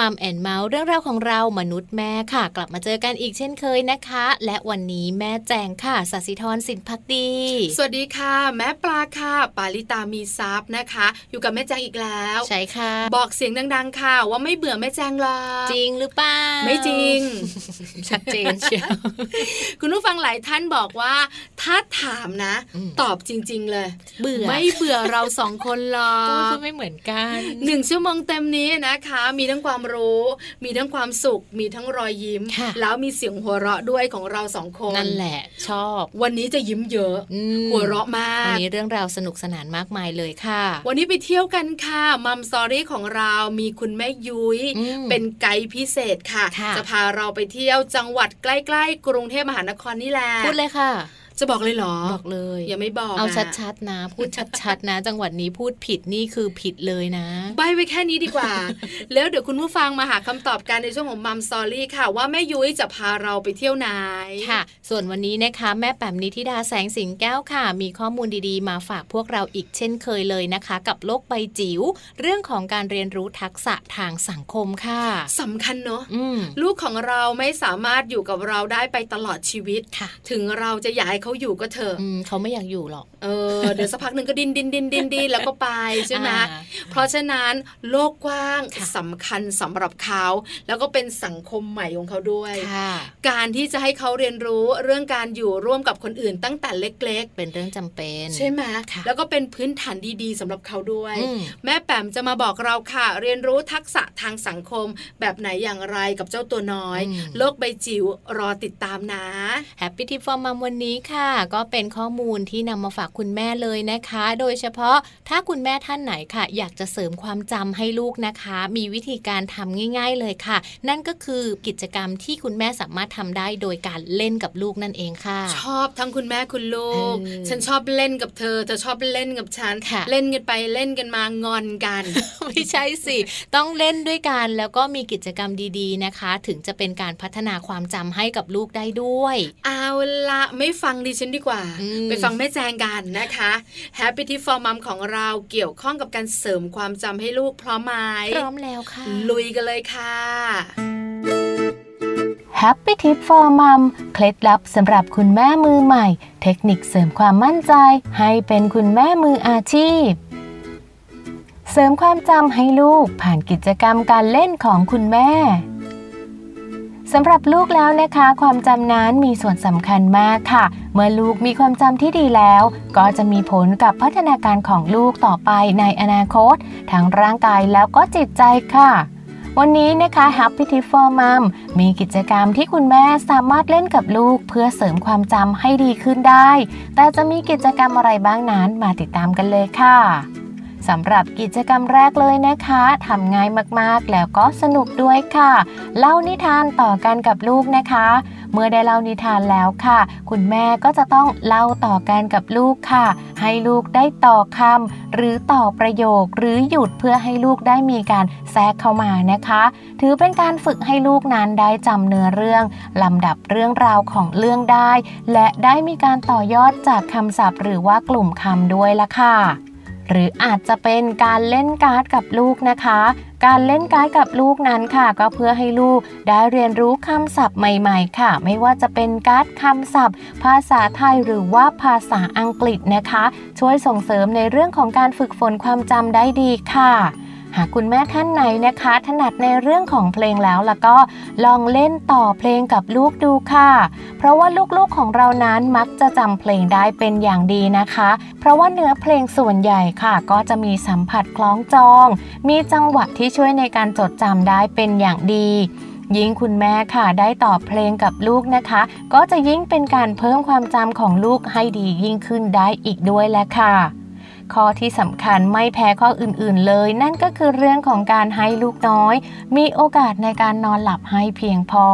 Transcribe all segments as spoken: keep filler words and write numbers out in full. Mom and Mouth เรื่องราวของเรามนุษย์แม่ค่ะกลับมาเจอกันอีกเช่นเคยนะคะและวันนี้แม่แจงค่ะศศิธรสินภักดีสวัสดีค่ะแม่ปลาค่ะปาริตามีซับนะคะอยู่กับแม่แจงอีกแล้วใช่ค่ะบอกเสียงดังๆค่ะว่าไม่เบื่อแม่แจงหรอจริงหรือเปล่าไม่จริง ชัดเจนเชียว คุณผู้ฟังหลายท่านบอกว่าถ้าถามนะตอบจริงๆเลยเบื่อไม่เบื่อเราสองคนหรอก็ไม่เหมือนกันหนึ่งชั่วโมงเต็มนี้นะคะมีทั้งความรู้มีทั้งความสุขมีทั้งรอยยิ้มแล้วมีเสียงหัวเราะด้วยของเราสองคนนั่นแหละชอบวันนี้จะยิ้มเยอะหัวเราะมากวันนี้เรื่องราวสนุกสนานมากมายเลยค่ะวันนี้ไปเที่ยวกันค่ะมัมสอรี่ของเรามีคุณแม่ยุ้ยเป็นไกด์พิเศษค่ะจะพาเราไปเที่ยวจังหวัดใกล้ๆกรุงเทพมหานครนี่แหละพูดเลยค่ะ จะบอกเลยเหรอบอกเลยอย่าไม่บอกเอาชัดๆนะพูดชัดๆนะจังหวัดนี้พูดผิดนี่คือผิดเลยนะใบไว้แค่นี้ดีกว่าแล้วเดี๋ยวคุณผู้ฟังมาหาคำตอบกันในช่วงของมัมสตอรี่ค่ะว่าแม่ยุ้ยจะพาเราไปเที่ยวไหนค่ะส่วนวันนี้นะคะแม่แป๋มนิธิดาแสงสิงแก้วค่ะมีข้อมูลดีๆมาฝากพวกเราอีกเช่นเคยเลยนะคะกับโลกใบจิ๋วเรื่องของการเรียนรู้ทักษะทางสังคมค่ะสำคัญเนอะลูกของเราไม่สามารถอยู่กับเราได้ไปตลอดชีวิตค่ะถึงเราจะอยากให้เขาอยู่ก็เถอะเขาไม่อยากอยู่หรอกเออเดี๋ยวสักพักนึงก็ดินดินดินดินดินแล้วก็ไปใช่ไหมเพราะฉะนั้นโลกกว้างสำคัญสำหรับเขาแล้วก็เป็นสังคมใหม่ของเขาด้วยการที่จะให้เขาเรียนรู้เรื่องการอยู่ร่วมกับคนอื่นตั้งแต่เล็กๆเป็นเรื่องจำเป็นใช่ไหมแล้วก็เป็นพื้นฐานดีๆสำหรับเขาด้วยแม่แป๋มจะมาบอกเราค่ะเรียนรู้ทักษะทางสังคมแบบไหนอย่างไรกับเจ้าตัวน้อยโลกใบจิ๋วรอติดตามนะ Happy Tip for Mom วันนี้ค่ะก็เป็นข้อมูลที่นำมาฝากคุณแม่เลยนะคะโดยเฉพาะถ้าคุณแม่ท่านไหนค่ะอยากจะเสริมความจำให้ลูกนะคะมีวิธีการทำง่ายๆเลยค่ะนั่นก็คือกิจกรรมที่คุณแม่สามารถทำได้โดยการเล่นกับลูกนั่นเองค่ะชอบทั้งคุณแม่คุณลูกฉันชอบเล่นกับเธอเธอชอบเล่นกับฉันเล่นกันไปเล่นกันมางอนกัน ไม่ใช่สิต้องเล่นด้วยกันแล้วก็มีกิจกรรมดีๆนะคะถึงจะเป็นการพัฒนาความจำให้กับลูกได้ด้วยเอาละไม่ฟังดิฉันดีกว่าไปฟังแม่แจงกันนะคะ Happy Tip for Mom ของเราเกี่ยวข้องกับการเสริมความจำให้ลูกพร้อมไหมพร้อมแล้วค่ะลุยกันเลยค่ะ Happy Tip for Mom เคล็ดลับสำหรับคุณแม่มือใหม่เทคนิคเสริมความมั่นใจให้เป็นคุณแม่มืออาชีพเสริมความจำให้ลูกผ่านกิจกรรมการเล่นของคุณแม่สำหรับลูกแล้วนะคะความจำนั้นมีส่วนสำคัญมากค่ะเมื่อลูกมีความจำที่ดีแล้วก็จะมีผลกับพัฒนาการของลูกต่อไปในอนาคตทั้งร่างกายแล้วก็จิตใจค่ะวันนี้นะคะ Happy Tip for Mom มีกิจกรรมที่คุณแม่สามารถเล่นกับลูกเพื่อเสริมความจำให้ดีขึ้นได้แต่จะมีกิจกรรมอะไรบ้างนั้นมาติดตามกันเลยค่ะสำหรับกิจกรรมแรกเลยนะคะทำง่ายมากๆแล้วก็สนุกด้วยค่ะเล่านิทานต่อกันกับลูกนะคะเมื่อได้เล่านิทานแล้วค่ะคุณแม่ก็จะต้องเล่าต่อกันกับลูกค่ะให้ลูกได้ต่อคำหรือต่อประโยคหรือหยุดเพื่อให้ลูกได้มีการแทรกเข้ามานะคะถือเป็นการฝึกให้ลูกนั้นได้จำเนื้อเรื่องลำดับเรื่องราวของเรื่องได้และได้มีการต่อยอดจากคำศัพท์หรือว่ากลุ่มคำด้วยละค่ะหรืออาจจะเป็นการเล่นการ์ดกับลูกนะคะการเล่นการ์ดกับลูกนั้นค่ะก็เพื่อให้ลูกได้เรียนรู้คำศัพท์ใหม่ๆค่ะไม่ว่าจะเป็นการ์ดคำศัพท์ภาษาไทยหรือว่าภาษาอังกฤษนะคะช่วยส่งเสริมในเรื่องของการฝึกฝนความจำได้ดีค่ะหากคุณแม่ท่านไหนนะคะถนัดในเรื่องของเพลงแล้วล่ะก็ลองเล่นต่อเพลงกับลูกดูค่ะเพราะว่าลูกๆของเรานั้นมักจะจำเพลงได้เป็นอย่างดีนะคะเพราะว่าเนื้อเพลงส่วนใหญ่ค่ะก็จะมีสัมผัสคล้องจองมีจังหวะที่ช่วยในการจดจำได้เป็นอย่างดียิ่งคุณแม่ค่ะได้ตอบเพลงกับลูกนะคะก็จะยิ่งเป็นการเพิ่มความจำของลูกให้ดียิ่งขึ้นได้อีกด้วยแหละค่ะข้อที่สำคัญไม่แพ้ข้ออื่นๆเลยนั่นก็คือเรื่องของการให้ลูกน้อยมีโอกาสในการนอนหลับให้เพียงพอ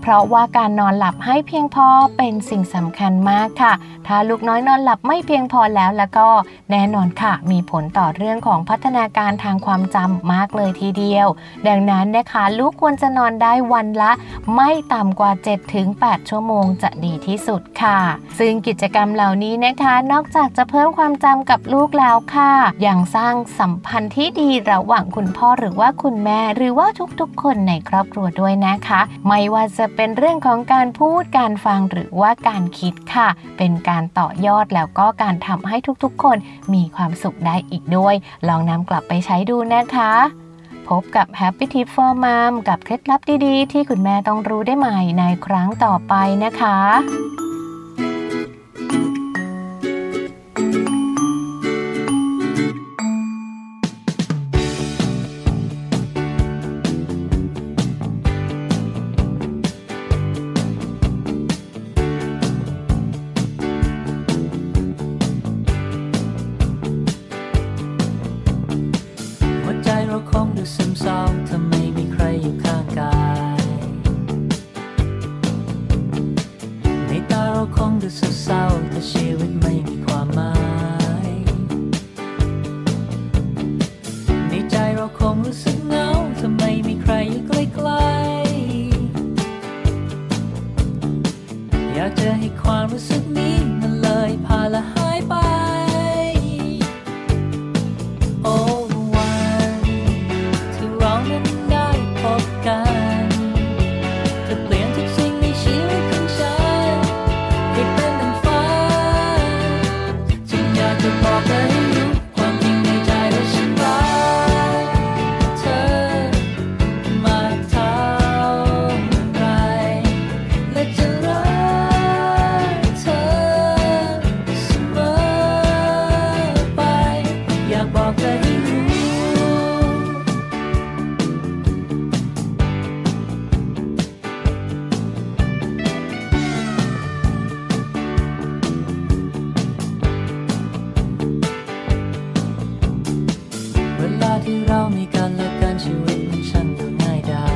เพราะว่าการนอนหลับให้เพียงพอเป็นสิ่งสำคัญมากค่ะถ้าลูกน้อยนอนหลับไม่เพียงพอแล้วแล้วก็แน่นอนค่ะมีผลต่อเรื่องของพัฒนาการทางความจำมากเลยทีเดียวดังนั้นนะคะลูกควรจะนอนได้วันละไม่ต่ำกว่า เจ็ดถึงแปด ชั่วโมงจะดีที่สุดค่ะซึ่งกิจกรรมเหล่านี้นะคะนอกจากจะเพิ่มความจำกับลูกแล้วค่ะอย่างสร้างสัมพันธ์ที่ดีระหว่างคุณพ่อหรือว่าคุณแม่หรือว่าทุกๆคนในครอบครัวด้วยนะคะไม่ว่าจะเป็นเรื่องของการพูดการฟังหรือว่าการคิดค่ะเป็นการต่อยอดแล้วก็การทำให้ทุกๆคนมีความสุขได้อีกด้วยลองนำกลับไปใช้ดูนะคะพบกับ Happy Tip for Mom กับเคล็ดลับดีๆที่คุณแม่ต้องรู้ได้ใหม่ในครั้งต่อไปนะคะSo และชีวิตไม่มีความหมายในใจเราคงรู้สึกเหงาทำไมมีใครอยู่ใกล้ๆอยากจะให้ความรู้สึกนี้มันเลยพาละหายไปที่เรามีกันและกันชีวิตมันช่างทำง่ายได้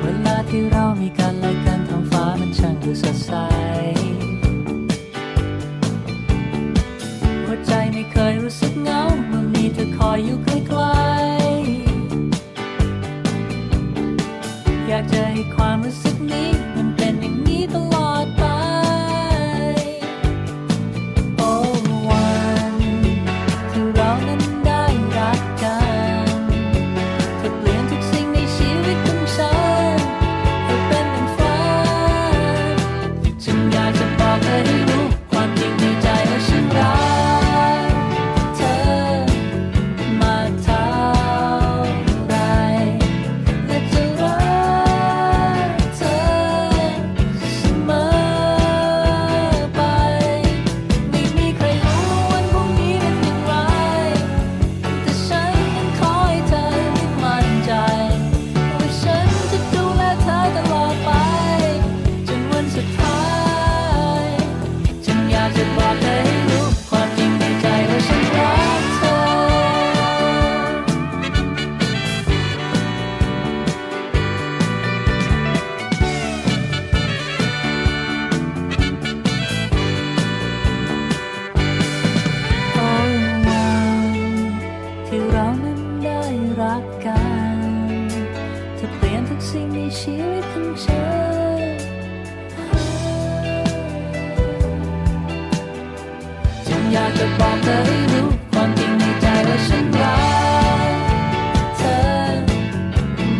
เวลาที่เรามีกันและกันท้องฟ้ามันช่างดูสดใสหัวใจไม่เคยรู้สึกเหงาเมื่อมีเธอคอยอยู่ใกล้ๆอยากจะให้ความรู้สึกนี้มันเป็นอย่างนี้ตลอดไปอยากจะบอกเธอให้รู้ความจริงในใจว่าฉันรักเธอ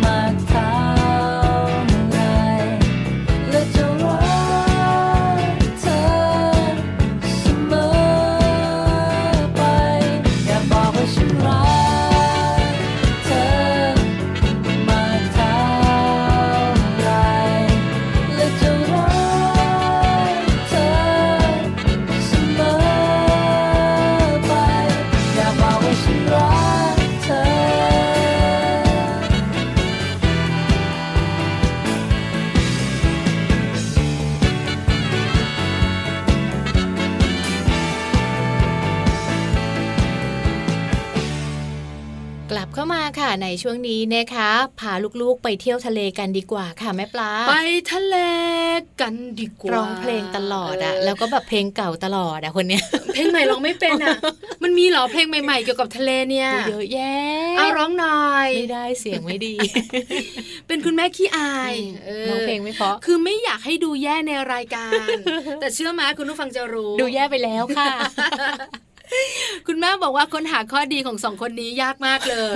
มากเท่าไรและจะรักเธอเสมอไปอยากบอกว่าฉันรักเธอมากเท่าไรและจะรักเธอเสมอกลับเข้ามาค่ะในช่วงนี้นะคะพาลูกๆไปเที่ยวทะเลกันดีกว่าค่ะแม่ปลาไปทะเลกันดีกว่าร้องเพลงตลอดอะแล้วก็แบบเพลงเก่าตลอดอะคนเนี้ยเพลงใหม่ร้องไม่เป็นอะมันมีหรอเพลงใหม่ๆเกี่ยวกับทะเลเนี่ยเยอะแยะเอาร้องหน่อยไม่ได้เสียงไม่ดี เป็นคุณแม่ขี้อายร้องเพลงไม่เพราะคือไม่อยากให้ดูแย่ในรายการ แต่เชื่อไหมคุณผู้ฟังจะรู้ดูแย่ไปแล้วค่ะ คุณแม่บอกว่าค้นหาข้อดีของสองคนนี้ยากมากเลย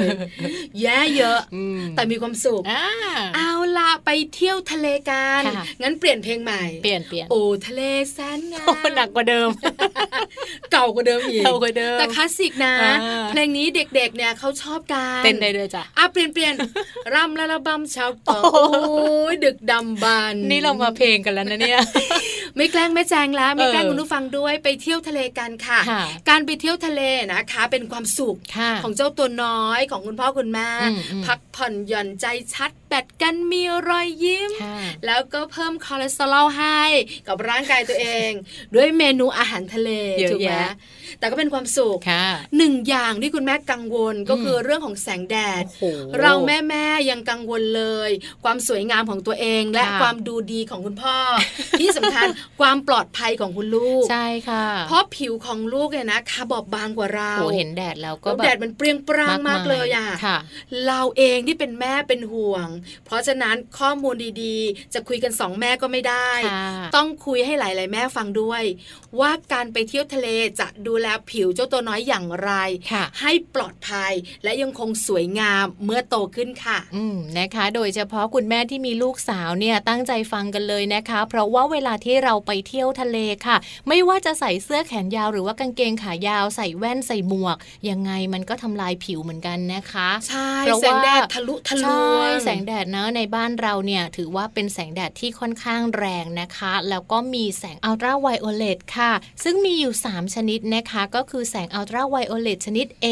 แย่เยอะแต่มีความสุขเอาล่ะไปเที่ยวทะเลกันงั้นเปลี่ยนเพลงใหม่เปลี่ยนเปลี่ยนโอ้ทะเลแสนงามหนักกว่าเดิมเก่ากว่าเดิมอีกแต่คลาสสิกนะเพลงนี้เด็กๆเนี่ยเขาชอบกันเต้นได้ด้วยจ้ะอ่ะเปลี่ยนเปลี่ยนรำละระบำชาวเกาะโอ้ยดึกดำบรรพ์นี่เรามาเพลงกันแล้วนะเนี่ย ไม่แกล้งไม่แจงแล้วไม่แกล้งคุณผู้ฟังด้วยไปเที่ยวทะเลกันค่ะการไปเที่ยวทะเลนะคะเป็นความสุขของเจ้าตัวน้อยของคุณพ่อคุณแม่พักผ่อนหย่อนใจชัดแบตกันมีรอยยิ้มแล้วก็เพิ่มคอเลสเตอรอลให้กับร่างกายตัวเองด้วยเมนูอาหารทะเลถูกไหมแต่ก็เป็นความสุขหนึ่งอย่างที่คุณแม่กังวลก็คือเรื่องของแสงแดดเราแม่แม่ยังกังวลเลยความสวยงามของตัวเองและความดูดีของคุณพ่อ ที่สำคัญความปลอดภัยของคุณลูกใช่ค่ะเพราะผิวของลูกเนี่ยนะคะบอบบางกว่าเราเห็นแดดแล้วก็แดดมันเปรี้ยงปร้างมากเลยอ่ะเราเองที่เป็นแม่เป็นห่วงเพราะฉะนั้นข้อมูลดีๆจะคุยกันสองแม่ก็ไม่ได้ต้องคุยให้หลายๆแม่ฟังด้วยว่าการไปเที่ยวทะเลจะดูแลผิวเจ้าตัวน้อยอย่างไรให้ปลอดภัยและยังคงสวยงามเมื่อโตขึ้นค่ะอืมนะคะโดยเฉพาะคุณแม่ที่มีลูกสาวเนี่ยตั้งใจฟังกันเลยนะคะเพราะว่าเวลาที่เราไปเที่ยวทะเลค่ะไม่ว่าจะใส่เสื้อแขนยาวหรือว่ากางเกงขายาวใส่แว่นใส่หมวกยังไงมันก็ทำลายผิวเหมือนกันนะคะใช่แสงแดดทะลุทะลวงแสงแดดนะในบ้านเราเนี่ยถือว่าเป็นแสงแดดที่ค่อนข้างแรงนะคะแล้วก็มีแสงอัลตราไวโอเลตค่ะซึ่งมีอยู่สามชนิดนะคะก็คือแสงอัลตราไวโอเลตชนิด A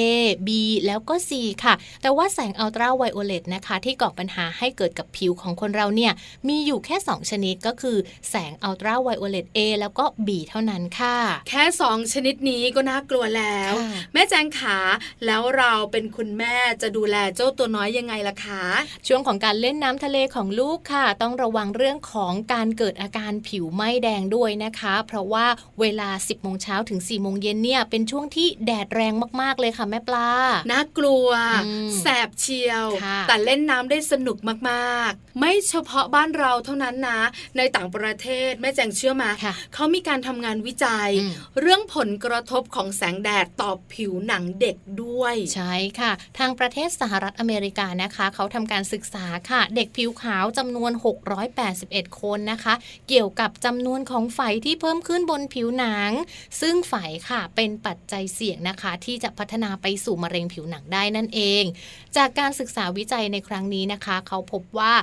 B แล้วก็ C ค่ะแต่ว่าแสงอัลตราไวโอเลตนะคะที่ก่อปัญหาให้เกิดกับผิวของคนเราเนี่ยมีอยู่แค่สองชนิดก็คือแสงอัลตราไวโอเลต A แล้วก็ B เท่านั้นค่ะแค่สองชนิดนี้ก็น่ากลัวแล้วแม่แจงขาแล้วเราเป็นคุณแม่จะดูแลเจ้าตัวน้อยยังไงล่ะคะช่วงของการเล่นน้ำทะเลของลูกค่ะต้องระวังเรื่องของการเกิดอาการผิวไหม้แดงด้วยนะคะเพราะว่าเวลา สิบโมงเช้า ถึง สี่โมงเย็นเนี่ยเป็นช่วงที่แดดแรงมากๆเลยค่ะแม่ปลาน่ากลัวแสบเชียวแต่เล่นน้ำได้สนุกมากๆไม่เฉพาะบ้านเราเท่านั้นนะในต่างประเทศแม่แจงเชื่อมาเขามีการทำงานวิจัยเรื่องผลกระทบของแสงแดดต่อผิวหนังเด็กด้วยใช่ค่ะทางประเทศสหรัฐอเมริกานะคะเขาทำการศึกษาค่ะเด็กผิวขาวจำนวนหกร้อยแปดสิบเอ็ดคนนะคะเกี่ยวกับจำนวนของไฝที่เพิ่มขึ้นบนผิวหนังซึ่งไฝค่ะเป็นปัจจัยเสี่ยงนะคะที่จะพัฒนาไปสู่มะเร็งผิวหนังได้นั่นเองจากการศึกษาวิจัยในครั้งนี้นะคะเขาพบว่า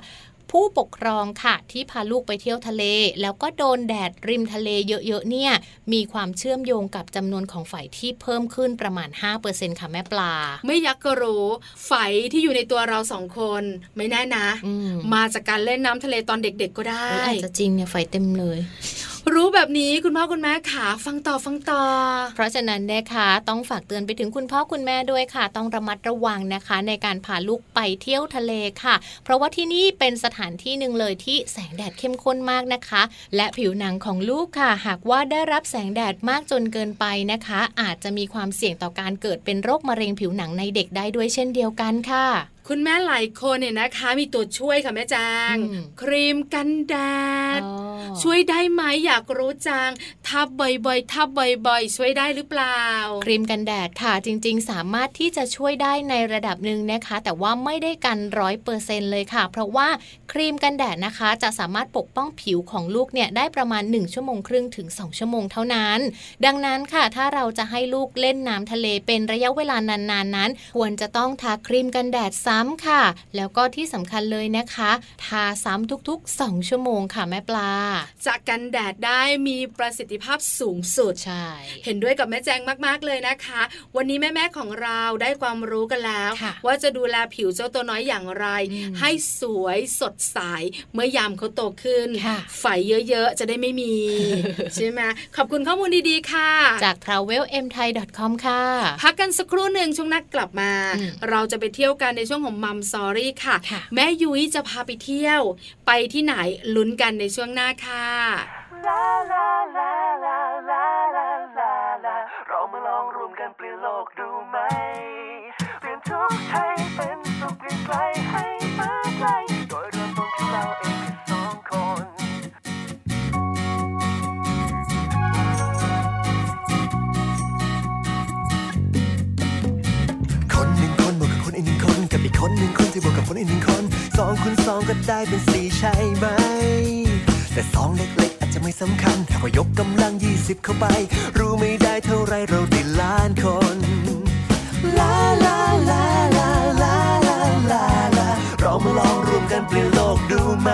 ผู้ปกครองค่ะที่พาลูกไปเที่ยวทะเลแล้วก็โดนแดดริมทะเลเยอะๆเนี่ยมีความเชื่อมโยงกับจำนวนของไฝที่เพิ่มขึ้นประมาณ ห้าเปอร์เซ็นต์ ค่ะแม่ปลาไม่อยากรู้ไฝที่อยู่ในตัวเราสองคนไม่แน่นะ ม, มาจากการเล่นน้ำทะเลตอนเด็กๆก็ได้อาจจะจริงเนี่ยไฝเต็มเลยรู้แบบนี้คุณพ่อคุณแม่ค่ะฟังต่อฟังต่อเพราะฉะนั้นนะคะต้องฝากเตือนไปถึงคุณพ่อคุณแม่ด้วยค่ะต้องระมัดระวังนะคะในการพาลูกไปเที่ยวทะเลค่ะเพราะว่าที่นี่เป็นสถานที่หนึ่งเลยที่แสงแดดเข้มข้นมากนะคะและผิวหนังของลูกค่ะหากว่าได้รับแสงแดดมากจนเกินไปนะคะอาจจะมีความเสี่ยงต่อการเกิดเป็นโรคมะเร็งผิวหนังในเด็กได้ด้วยเช่นเดียวกันค่ะคุณแม่หลายคนเนี่ยนะคะมีตัวช่วยค่ะแม่จางครีมกันแดดช่วยได้ไหมอยากรู้จังทาบ่อยๆทาบ่อยๆช่วยได้หรือเปล่าครีมกันแดดค่ะจริงๆสามารถที่จะช่วยได้ในระดับหนึ่งนะคะแต่ว่าไม่ได้กัน ร้อยเปอร์เซ็นต์ เลยค่ะเพราะว่าครีมกันแดดนะคะจะสามารถปกป้องผิวของลูกเนี่ยได้ประมาณหนึ่งชั่วโมงครึ่งถึงสองชั่วโมงเท่านั้นดังนั้นค่ะถ้าเราจะให้ลูกเล่นน้ำทะเลเป็นระยะเวลานานๆนั้นควรจะต้องทาครีมกันแดดซ้ำค่ะแล้วก็ที่สำคัญเลยนะคะทาซ้ำทุกๆสองชั่วโมงค่ะแม่ปลาจะกันแดดได้มีประสิทธิภาพสูงสุดใช่เห็นด้วยกับแม่แจงมากๆเลยนะคะวันนี้แม่ๆของเราได้ความรู้กันแล้วว่าจะดูแลผิวเจ้าตัวน้อยอย่างไรให้สวยสดใสเมื่อยามเขาโตขึ้นไฝเยอะๆจะได้ไม่มี ใช่ไหมขอบคุณข้อมูลดีๆค่ะจาก travel m thai dot com ค่ะพักกันสักครู่หนึ่งช่วงนักกลับมาเราจะไปเที่ยวกันในช่วงของมัมซอรี่ค่ะแม่ยุ้ยจะพาไปเที่ยวไปที่ไหนลุ้นกันในช่วงหน้าค่ะลาลาลาลาลาลาลาลาเรามาลองรวมกันเปลี่ยนโลกดูไหมเปลี่ยนทุกข์ให้เป็นสุขเปลี่ยนไกลให้มาไกลโดยเริ่มต้นที่เราเองสองคนคนหนึ่งคนบวกกับคนอีกหนึ่งคนกับอีกคนหนึ่งคนที่บวกกับคนอีกหนึ่งคนสองคูณสองก็ได้เป็นสี่ใช่ไหมแต่สองเล็กๆอาจจะไม่สำคัญถ้าก็ยกกำลังยี่สิบเข้าไปรู้ไม่ได้เท่าไรเราได้ล้านคนลาลาลาลาลาลาลาลาเรามาลองรวมกันเปลี่ยนโลกดูไหม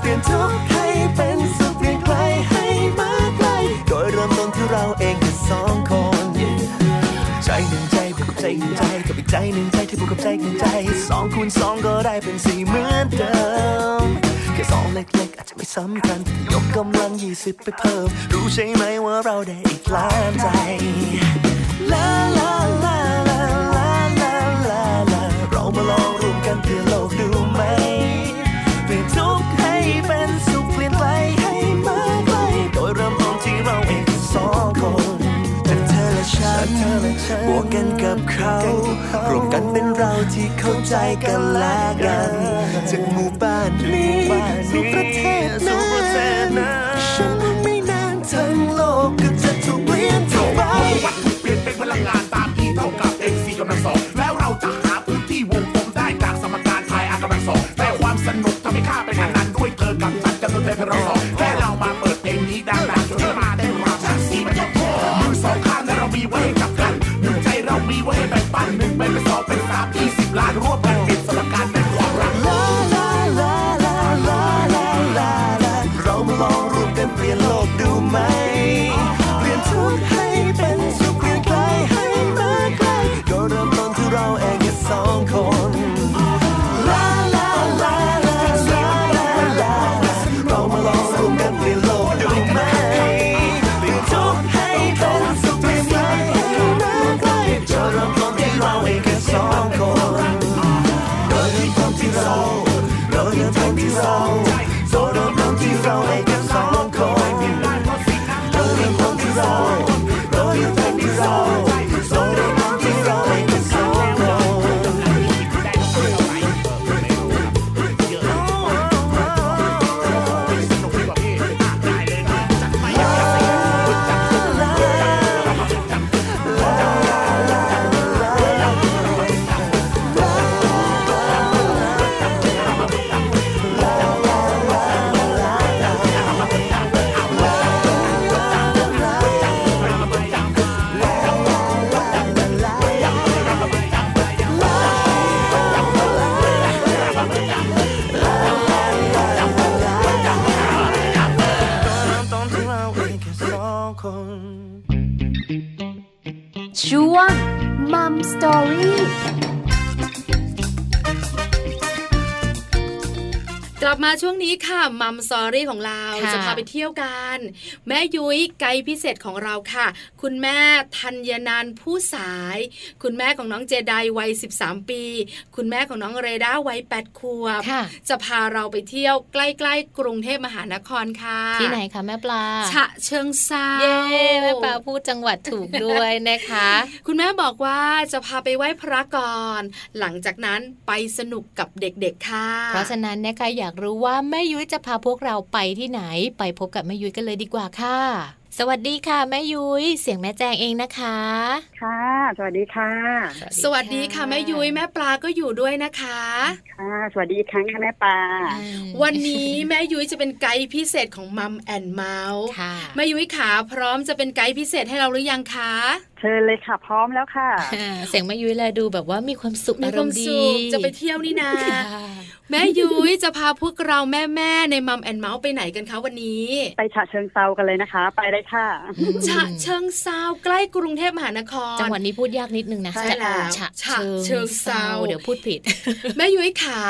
เปลี่ยนทุกข์ให้เป็นสุขเปลี่ยนไกล ใจหนึ่งใจที่ผูกกับใจหนึ่งใจสองคูณสองก็ได้เป็นสี่เหมือนเดิมแค่สองเล็กๆอาจจะไม่สำคัญยกกำลังยี่สิบไปเพิ่มรู้ใช่ไหมว่าเราได้อีกล้านใจลาลาลาลาลาลาลาลาเรามาลองรวมกันเพื่อโลกดูไหมเปลี่ยนทุกข์ให้เป็นสุขเปลี่ยนไกลให้มาไกลโดยเริ่มต้นที่เราเองสองคนทั้งเธอและฉันบวกกันกับเขารวมกันเป็นเราที่เข้าใจกันและกันจากหมู่บ้านนี้สู่ประเทศนั้นฉันว่าไม่นานทั้งโลกก็จะถูกเปลี่ยนถูกไปเปลี่ยนเป็นพลังงานตามที่เท่ากับ เอ็กซ์ ซี กำลังสองแล้วเราจะหาพื้นที่วงกลมได้จากสมการไทยอากำลังสองแต่ความสนุกทำให้ข้าเป็นอันนั้นด้วยเธอกับฉันจะโดนเต็มเราสองแค่เรามาเปิดเพลงนี้ดังหนักจนขึ้นมาได้รับชักสีมันจะพอมือสองข้างเรามีไว้ให้กับกันหนึ่งใจเรามีไว้ให้แบ่งปันหนึ่งไม่เป็นสองเป็นสามยี่สิบล้านร่วมกันเป็นสมการเป็นความรักลาลาลาลาลาลาลาเรามาลองรวมกันเปลี่ยนโลกดูไหมเปลี่ยนทุกข์ให้เป็นสุขเปลี่ยนไกลให้มาไกลก็เริ่มต้นที่เราเองแค่สองคนลาลาลาลาลาลาลาเรามาลองรวมกันเปลี่ยนโลกดูไหมเปลี่ยนทุกข์ให้เป็นสุขเปลี่ยนไกลให้มาไกลก็เริ่มต้นที่เราเองแค่สองคนเราเริ่มต้นที่เราเราเริ่มต้นที่เราเราเองแค่สองคนเราเริ่มต้นที่เราเราเริ่มต้นที่เราเราเริ่มต้นที่เราเองแค่สองคนช่วง Mom Story กลับมาช่วงนี้ค่ะ Mom Story ของเราจะพาไปเที่ยวกันแม่ยุ้ยไกด์พิเศษของเราค่ะคุณแม่ธัญนันท์ผู้สายคุณแม่ของน้องเจไดวัยสิบสามปีคุณแม่ของน้องเรด้าวัยแปดขวบจะพาเราไปเที่ยวใกล้ๆกรุงเทพมหานครค่ะที่ไหนคะแม่ปลาฉะเชิงเทราเย้แม่ปลาพูดจังหวัดถูกด้วยนะคะ คุณแม่บอกว่าจะพาไปไหว้พระก่อนหลังจากนั้นไปสนุกกับเด็กๆค่ะเพราะฉะนั้นนะคะอยากรู้ว่าแม่ยุ้ยจะพาพวกเราไปที่ไหนไปพบกับแม่ยุ้ยกันเลยดีกว่าค่ะสวัสดีค่ะแม่ยุ้ยเสียงแม่แจงเองนะคะค่ะสวัสดีค่ะสวัสดีค่ะแม่ยุ้ยแม่ปลาก็อยู่ด้วยนะคะค่ะสวัสดีอีกครั้งค่ะแม่ปลาวันนี้แม่ยุ้ยจะเป็นไกด์พิเศษของ Mom and Mouth แม่ยุ้ยขาพร้อมจะเป็นไกด์พิเศษให้เราหรือยังคะเชิญเลยค่ะพร้อมแล้วค่ะเสียงแม่ยุ้ยแลดูแบบว่ามีความสุขอารมณ์ดีจะไปเที่ยวนี่นาแม่ยุ้ยจะพาพวกเราแม่ๆใน Mom and Mouth ไปไหนกันคะวันนี้ไปฉะเชิงเทรากันเลยนะคะไปได้ค่ะฉะเชิงเทราใกล้กรุงเทพมหานครจังหวัดนี้พูดยากนิดนึงนะฉะเชิงเทราเดี๋ยวพูดผิดแม่ยุ้ยขา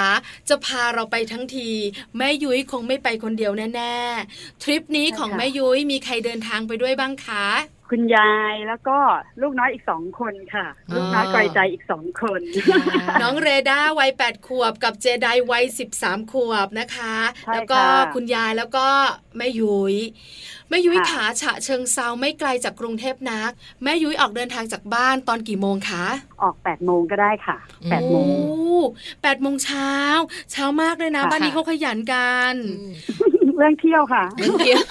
จะพาเราไปทั้งทีแม่ยุ้ยคงไม่ไปคนเดียวแน่ๆทริปนี้ของแม่ยุ้ยมีใครเดินทางไปด้วยบ้างคะคุณยายแล้วก็ลูกน้อยอีกสองคนค่ะลูกน้อยไกลใจอีกสองคนน้องเรด้าวัยแปดขวบกับเจไดวัยสิบสามขวบนะคะแล้วก็คุณยายแล้วก็แม่ยุ้ยแม่ยุ้ยขาฉะเชิงเทราไม่ไกลจากกรุงเทพนักแม่ยุ้ยออกเดินทางจากบ้านตอนกี่โมงคะออกแปดโมงก็ได้ค่ะแปดโมงแปดโมงเช้าเช้ามากเลยนะบ้านนี้เขาขยันกันเรื่องเที่ยวค่ะเรื่องเที่ยว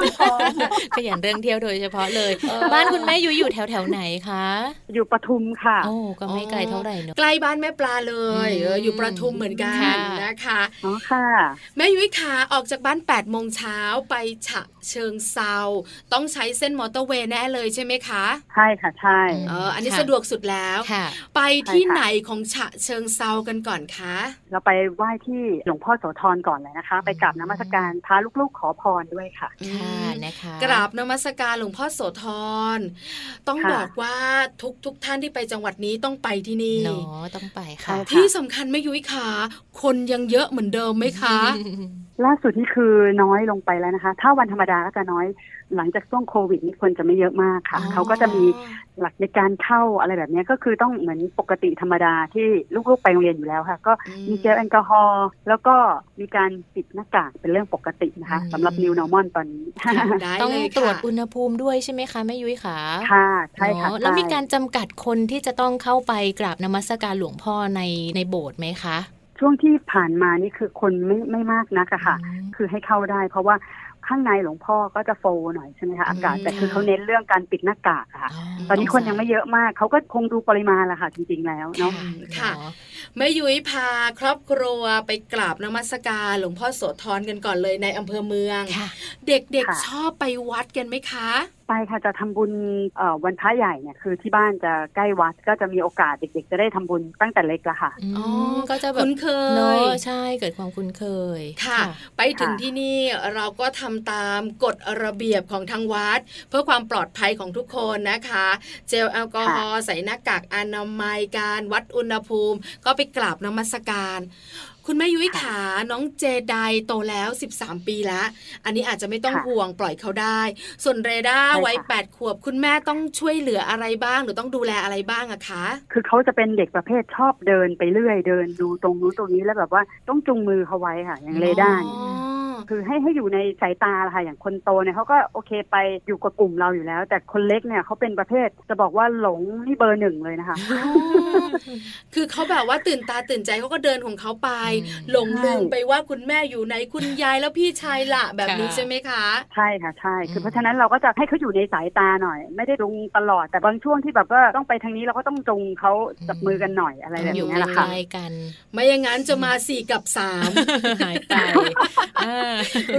ขยันเรื่องเที่ยวโดยเฉพาะเลยบ้านคุณแม่ยุ้ยอยู่แถวแถวไหนคะอยู่ปทุมค่ะโอ้ก็ไม่ไกลเท่าไหร่เนอะใกล้บ้านแม่ปลาเลยอยู่ปทุมเหมือนกันนะคะอ๋อค่ะแม่ยุ้ยขาออกจากบ้านแปดโมงเช้าไปฉะเชิงเทรา ต้องใช้เส้นมอเตอร์เวย์แน่เลยใช่ไหมคะใช่ค่ะใช่เอออันนี้สะดวกสุดแล้วไปที่ไหนของฉะเชิงเทรากันก่อนคะเราไปไหว้ที่หลวงพ่อโสธรก่อนเลยนะคะไปกราบนมัสการพาลูกๆขอพรด้วยค่ะค่ะนะคะกราบนมัสการหลวงพ่อโสธรต้องบอกว่าทุกทุกท่านที่ไปจังหวัดนี้ต้องไปที่นี่เนาะต้องไปค่ะที่สำคัญไม่ยุ้ยขาคนยังเยอะเหมือนเดิมไหมคะล่าสุดนี่คือน้อยลงไปแล้วนะคะถ้าวันธรรมดาก็จะน้อยหลังจากช่วงโควิดนี่คนจะไม่เยอะมากค่ะเขาก็จะมีหลักในการเข้าอะไรแบบนี้ก็คือต้องเหมือนปกติธรรมดาที่ลูกๆไปโรงเรียนอยู่แล้วค่ะก็มีเจลแอลกอฮอล์แล้วก็มีการปิดหน้ากากเป็นเรื่องปกตินะคะสำหรับ New Normal ตอนนี้ต้องตรวจอุณหภูมิด้วยใช่ไหมคะแม่ยุ้ยค่ะค่ะใช่ค่ะแล้วมีการจำกัดคนที่จะต้องเข้าไปกราบนมัสการหลวงพ่อในในโบสถ์ไหมคะช่วงที่ผ่านมานี่คือคนไม่ไม่มากนักค่ะคือให้เข้าได้เพราะว่าข้างในหลวงพ่อก็จะโฟหน่อยใช่ไหมคะอากาศแต่คือเขาเน้นเรื่องการปิดหน้ากากค่ะตอนนี้คนยังไม่เยอะมากเขาก็คงดูปริมาณละค่ะจริงๆแล้วเนาะค่ะแม่ยุ้ยพาครอบครัวไปกราบนมัสการหลวงพ่อโสธรกันก่อนเลยในอำเภอเมืองเด็กๆชอบไปวัดกันไหมคะไปค่ะจะทำบุญวันพระใหญ่เนี่ยคือที่บ้านจะใกล้วัดก็จะมีโอกาสเด็กๆจะได้ทำบุญตั้งแต่เล็กละค่ะอ๋อก็จะแบบคุ้นเคยเนอะใช่เกิดความคุ้นเคยค่ะไปถึงที่นี่เราก็ทำตามกฎระเบียบของทางวัดเพื่อความปลอดภัยของทุกคนนะคะเจลแอลกอฮอล์ใส่หน้ากากอนามัยการวัดอุณหภูมิก็ไปกราบนมัสการคุณแม่ยุ้ยขาน้องเจไดโตแล้วสิบสามปีแล้วอันนี้อาจจะไม่ต้องห่วงปล่อยเขาได้ส่วนเรด้าวัยแปดขวบคุณแม่ต้องช่วยเหลืออะไรบ้างหรือต้องดูแลอะไรบ้างอะคะคือเขาจะเป็นเด็กประเภทชอบเดินไปเรื่อยเดินดูตรงนู้นตรงนี้แล้วแบบว่าต้องจุงมือเขาไว้ค่ะอย่างเรด้าคือให้ให้อยู่ในสายตาค่ะอย่างคนโตเนี่ยเขาก็โอเคไปอยู่กับกลุ่มเราอยู่แล้วแต่คนเล็กเนี่ยเขาเป็นประเภทจะบอกว่าหลงนี่เบอร์หนึ่งเลยนะคะ คือเขาแบบว่าตื่นตาตื่นใจเขาก็เดินของเขาไปหลงลืมไปว่าคุณแม่อยู่ไหนคุณยายแล้วพี่ชายละแบบนี้ใช่ไหมคะใช่ค่ะใช่คือเพราะฉะนั้นเราก็จะให้เขาอยู่ในสายตาหน่อยไม่ได้ลงตลอดแต่บางช่วงที่แบบว่าต้องไปทางนี้เราก็ต้องจงเขาจับมือกันหน่อยอะไรแบบนี้ละค่ะไม่อย่างนั้นจะมาสี่กับสามหายไป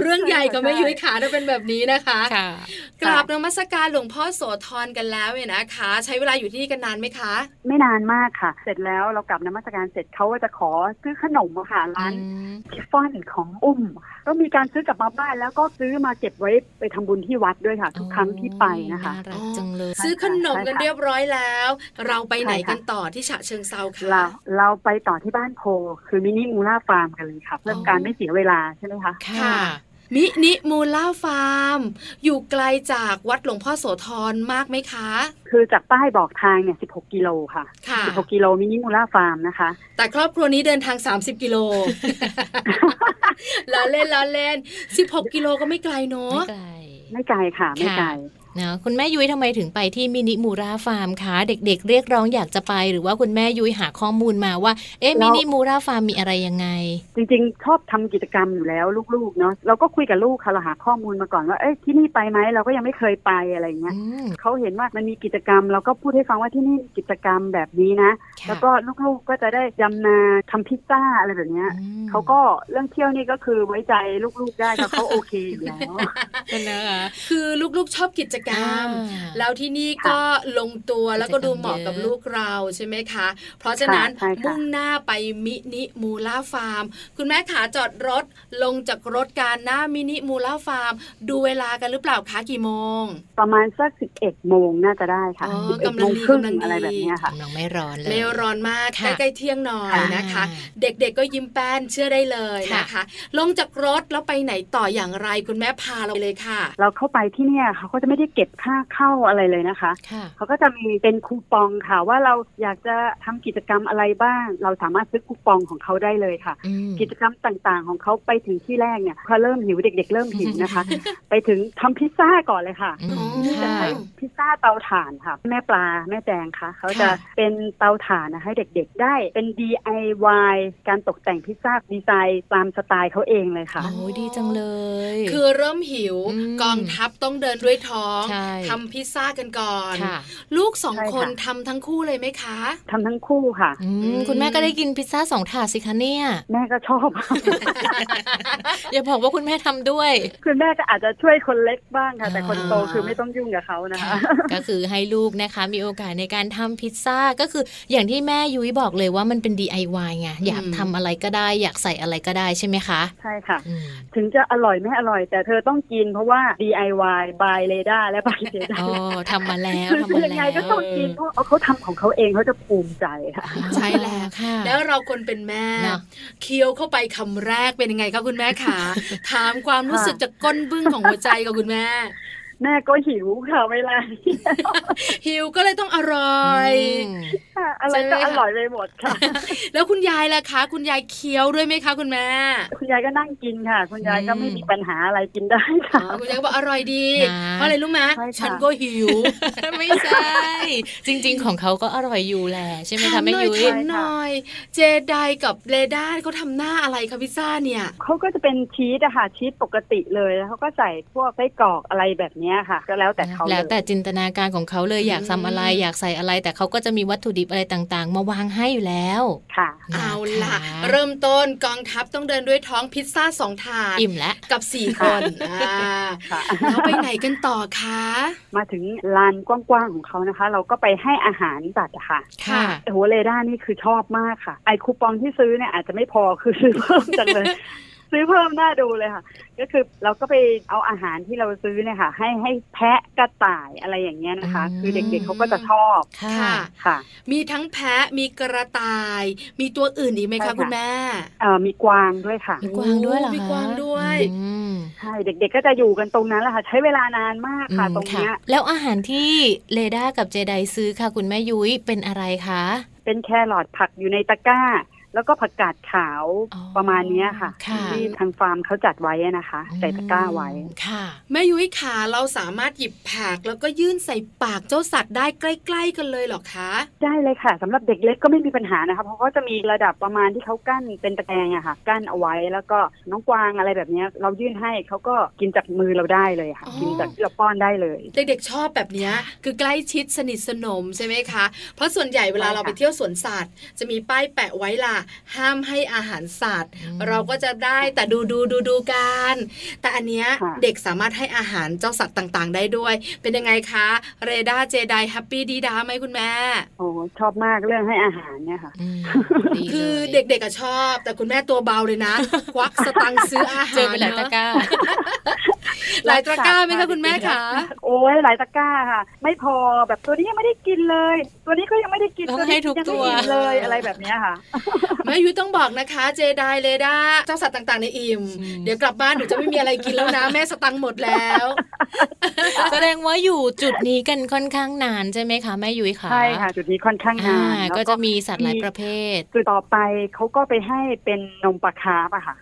เรื่องใหญ่ก็ไม่ยุ้ยขาถ้าเป็นแบบนี้นะคะกราบนมัสการหลวงพ่อโสธรกันแล้วเนี่ยนะคะใช้เวลาอยู่ที่นี่กันนานไหมคะไม่นานมากค่ะเสร็จแล้วเรากราบนมัสการเสร็จเขาจะขอซื้อขนมค่ะร้านทิฟฟอนของอุ้มก็มีการซื้อกลับมาบ้านแล้วก็ซื้อมาเก็บไว้ไปทำบุญที่วัดด้วยค่ะทุกครั้งที่ไปนะคะซื้อขนมกันเรียบร้อยแล้วเราไปไหนกันต่อที่ฉะเชิงเทราค่ะเราเราไปต่อที่บ้านโพคือมินิมูล่าฟาร์มกันเลยค่ะเพื่อการไม่เสียเวลาใช่ไหมคะค่ะมินิมูล่าฟาร์มอยู่ไกลจากวัดหลวงพ่อโสธรมากไหมคะคือจากป้ายบอกทางเนี่ยสิบหกกิโลค่ะสิบหกกิโลมินิมูล่าฟาร์มนะคะแต่ครอบครัวนี้เดินทางสามสิบกิโลล้อเล่นล้อเล่นสิบหกกิโลก็ไม่ไกลเนาะไม่ไกลค่ะไม่ไกลนะคุณแม่ยุ้ยทำไมถึงไปที่มินิมูล่าฟาร์มคะเด็กๆเรียกร้องอยากจะไปหรือว่าคุณแม่ยุ้ยหาข้อมูลมาว่าเอ๊ะมินิมูล่าฟาร์มมีอะไรยังไงจริงๆชอบทำกิจกรรมอยู่แล้วลูกๆเนาะเราก็คุยกับลูกค่ะเราหาข้อมูลมาก่อนว่าเอ๊ะที่นี่ไปไหมเราก็ยังไม่เคยไปอะไรเงี้ยเขาเห็นว่ามันมีกิจกรรมเราก็พูดให้ฟังว่าที่นี่กิจกรรมแบบนี้นะแล้วก็ลูกๆก็จะได้ยำนาทำพิซซ่าอะไรแบบเนี้ยเขาก็เรื่องเที่ยวนี่ก็คือไว้ใจลูกๆได้แล้วเขาโอเคอยู่แล้วเป็นนะคะคือลูกๆชอบกิจแล้วที่นี่ก็ลงตัวแล้วก็ดูเหมาะกับลูกเราใช่ไหมคะเพราะฉะนั้นมุ่งหน้าไปมินิมูล่าฟาร์มคุณแม่ขาจอดรถลงจากรถการหน้ามินิมูล่าฟาร์มดูเวลากันหรือเปล่าคะกี่โมงประมาณสักสิบเอ็ดโมงน่าจะได้ค่ะกำลังดีกำลังดีอะไรแบบนี้ค่ะน้องไม่ร้อนเลยไม่ร้อนมากใกล้ๆเที่ยงหน่อยนะคะเด็กๆก็ยิ้มแป้นเชื่อได้เลยนะคะลงจากรถแล้วไปไหนต่ออย่างไรคุณแม่พาเราเลยค่ะเราเข้าไปที่เนี่ยเขาก็จะไม่ได้เก็บค่าเข้าอะไรเลยนะคะเขาก็จะมีเป็นคูปองค่ะว่าเราอยากจะทำกิจกรรมอะไรบ้างเราสามารถซื้อคูปองของเขาได้เลยค่ะกิจกรรมต่างๆของเขาไปถึงที่แรกเนี่ยเขาเริ่มหิวเด็กๆเริ่มหิวนะคะ ไปถึงทำพิซซ่าก่อนเลยค่ะจะใช้พิซซ่าเตาถ่านค่ะแม่ปลาแม่แจงค่ะเขาจะเป็นเตาถ่านนะให้เด็กๆได้เป็น ดี ไอ วาย การตกแต่งพิซซ่าดีไซน์ตามสไตล์เขาเองเลยค่ะโอ้ดีจังเลยคือเริ่มหิวกองทัพต้องเดินด้วยท้อง องทำพิซซ่ากันก่อนลูกสองคนทำทั้งคู่เลยไหมคะทำทั้งคู่ค่ะคุณแม่ก็ได้กินพิซซ่าสองถาดสิคะเนี่ยแม่ก็ชอบอย่าบอกว่าคุณแม่ทำด้วยคุณแม่ก็อาจจะช่วยคนเล็กบ้างค่ะแต่คนโตคือไม่ต้องยุ่งกับเขานะคะก็คือให้ลูกนะคะมีโอกาสในการทำพิซซ่าก็คืออย่างที่แม่ยุ้ยบอกเลยว่ามันเป็น ดี ไอ วาย ไงอยากทำอะไรก็ได้อยากใส่อะไรก็ได้ใช่ไหมคะใช่ค่ะถึงจะอร่อยไม่อร่อยแต่เธอต้องกินเพราะว่า ดี ไอ วาย by Leda และ by Leda อ๋อทำมาแล้วทำมาแล้วยังไงก็ต้องกินเพราะเขาทำของเขาเองเขาจะภูมิใจค่ะใช่แล้วค่ะแล้วเราคนเป็นแม่เคี้ยวเข้าไปคำแรกเป็นยังไงคะคุณแม่คะถามความรู้สึกจากก้นบึ้งของหัวใจกับคุณแม่แม่ก็หิวค่ะเวลาหิวก็เลยต้องอร่อยอะไรก็อร่อยไปหมดค่ะแล้วคุณยายล่ะคะคุณยายเคี้ยวด้วยไหมคะคุณแม่คุณยายก็นั่งกินค่ะคุณยายก็ไม่มีปัญหาอะไรกินได้ค่ะคุณยายบอกอร่อยดีเพราะอะไรรู้ไหมฉันก็หิวไม่ใช่จริงๆของเขาก็อร่อยอยู่แหละใช่ไหมคะแม่ยุ้ยหน่อยเจไดกับเลด้าเขาทำหน้าอะไรคะพิซซ่าเนี่ยเขาก็จะเป็นชีสอะค่ะชีสปกติเลยแล้วเขาก็ใส่พวกไส้กรอกอะไรแบบนี้ก็แล้วแต่เขาแล้วแต่จินตนาการของเขาเลยอยากทำอะไรอยากใส่อะไรแต่เขาก็จะมีวัตถุดิบอะไรต่างๆมาวางให้อยู่แล้วค่ะเอาล่ะเริ่มต้นกองทัพต้องเดินด้วยท้องพิซซ่าสองถาดอิ่มแล้วกับสี่คนแล้วไปไหนกันต่อคะมาถึงลานกว้างๆของเขานะคะเราก็ไปให้อาหารสัตว์ค่ะค่ะโอ้โหเลด้านี่คือชอบมากค่ะไอคูปองที่ซื้อเนี่ยอาจจะไม่พอคือซื้อเพิ่มจังเลยซื้อเพิ่มน่าดูเลยค่ะก็คือเราก็ไปเอาอาหารที่เราซื้อเนี่ยค่ะให้ให้แพะกระต่ายอะไรอย่างเงี้ยนะคะคือเด็กๆ เ, เขาก็จะชอบค่ะค่ะมีทั้งแพะมีกระต่ายมีตัวอื่นอีกไหมคะคุณแม่อ่ามีกวางด้วยค่ะมีกวางด้วยเหรอมีกวางด้วยใช่เด็กๆ ก็จะอยู่กันตรงนั้นแหละค่ะใช้เวลานานมากค่ะตรงเนี้ยแล้วอาหารที่เลด้ากับเจไดซื้อค่ะคุณแม่ยุ้ยเป็นอะไรคะเป็นแครอทผักอยู่ในตะกร้าแล้วก็ผักกาดขาวประมาณนี้ค่ะที่ทางฟาร์มเขาจัดไว้นะคะใส่ตะกร้าไว้ค่ะแม่ยุ้ยขาเราสามารถหยิบผักแล้วก็ยื่นใส่ปากเจ้าสัตว์ได้ใกล้ๆกันเลยหรอคะได้เลยค่ะสำหรับเด็กเล็กก็ไม่มีปัญหานะคะเพราะเขาจะมีระดับประมาณที่เขากั้นเป็นตะแกรงอะค่ะกั้นเอาไว้แล้วก็น้องกวางอะไรแบบนี้เรายื่นให้เขาก็กินจากมือเราได้เลยค่ะกินจากที่เราป้อนได้เลยเด็กๆชอบแบบนี้คือใกล้ชิดสนิทสนมใช่ไหมคะเพราะส่วนใหญ่เวลาเราไปเที่ยวสวนสัตว์จะมีป้ายแปะไว้ล่ะห้ามให้อาหารสัตว์เราก็จะได้แต่ดูดูดูดูกันแต่อันเนี้ยเด็กสามารถให้อาหารเจ้าสัตว์ต่างๆได้ด้วยเป็นยังไงคะเรด้าเจไดแฮปปี้ดีด้าไหมคุณแม่โอ้ชอบมากเรื่องให้อาหารเนี่ยค่ะคือเด็กๆก็ชอบแต่คุณแม่ตัวเบาเลยนะควักสตังค์ซื้ออาหารเจอไปหลายตะกร้าหลายตะกร้าไหมคะคุณแม่คะโอ้ยหลายตะกร้าค่ะไม่พอแบบตัวนี้ยังไม่ได้กินเลยตัวนี้ก็ยังไม่ได้กินตัวนี้ยังไม่ได้กินเลยอะไรแบบนี้ค่ะแม่ยุ้ยต้องบอกนะคะเจไดเลด้าเจ้าสัตว์ต่างๆในอิ่มเดี๋ยวกลับบ้านหนูจะไม่มีอะไรกินแล้วนะแม่สตังค์หมดแล้วแสดงว่าอยู่จุดนี้กันค่อนข้างนานใช่ไหมคะแม่ยุ้ยค่ะใช่ค่ะจุดนี้ค่อนข้างนานก็จะมีสัตว์หลายประเภทจุดต่อไปเขาก็ไปให้เป็นนมปลาคาร์ปค่ะ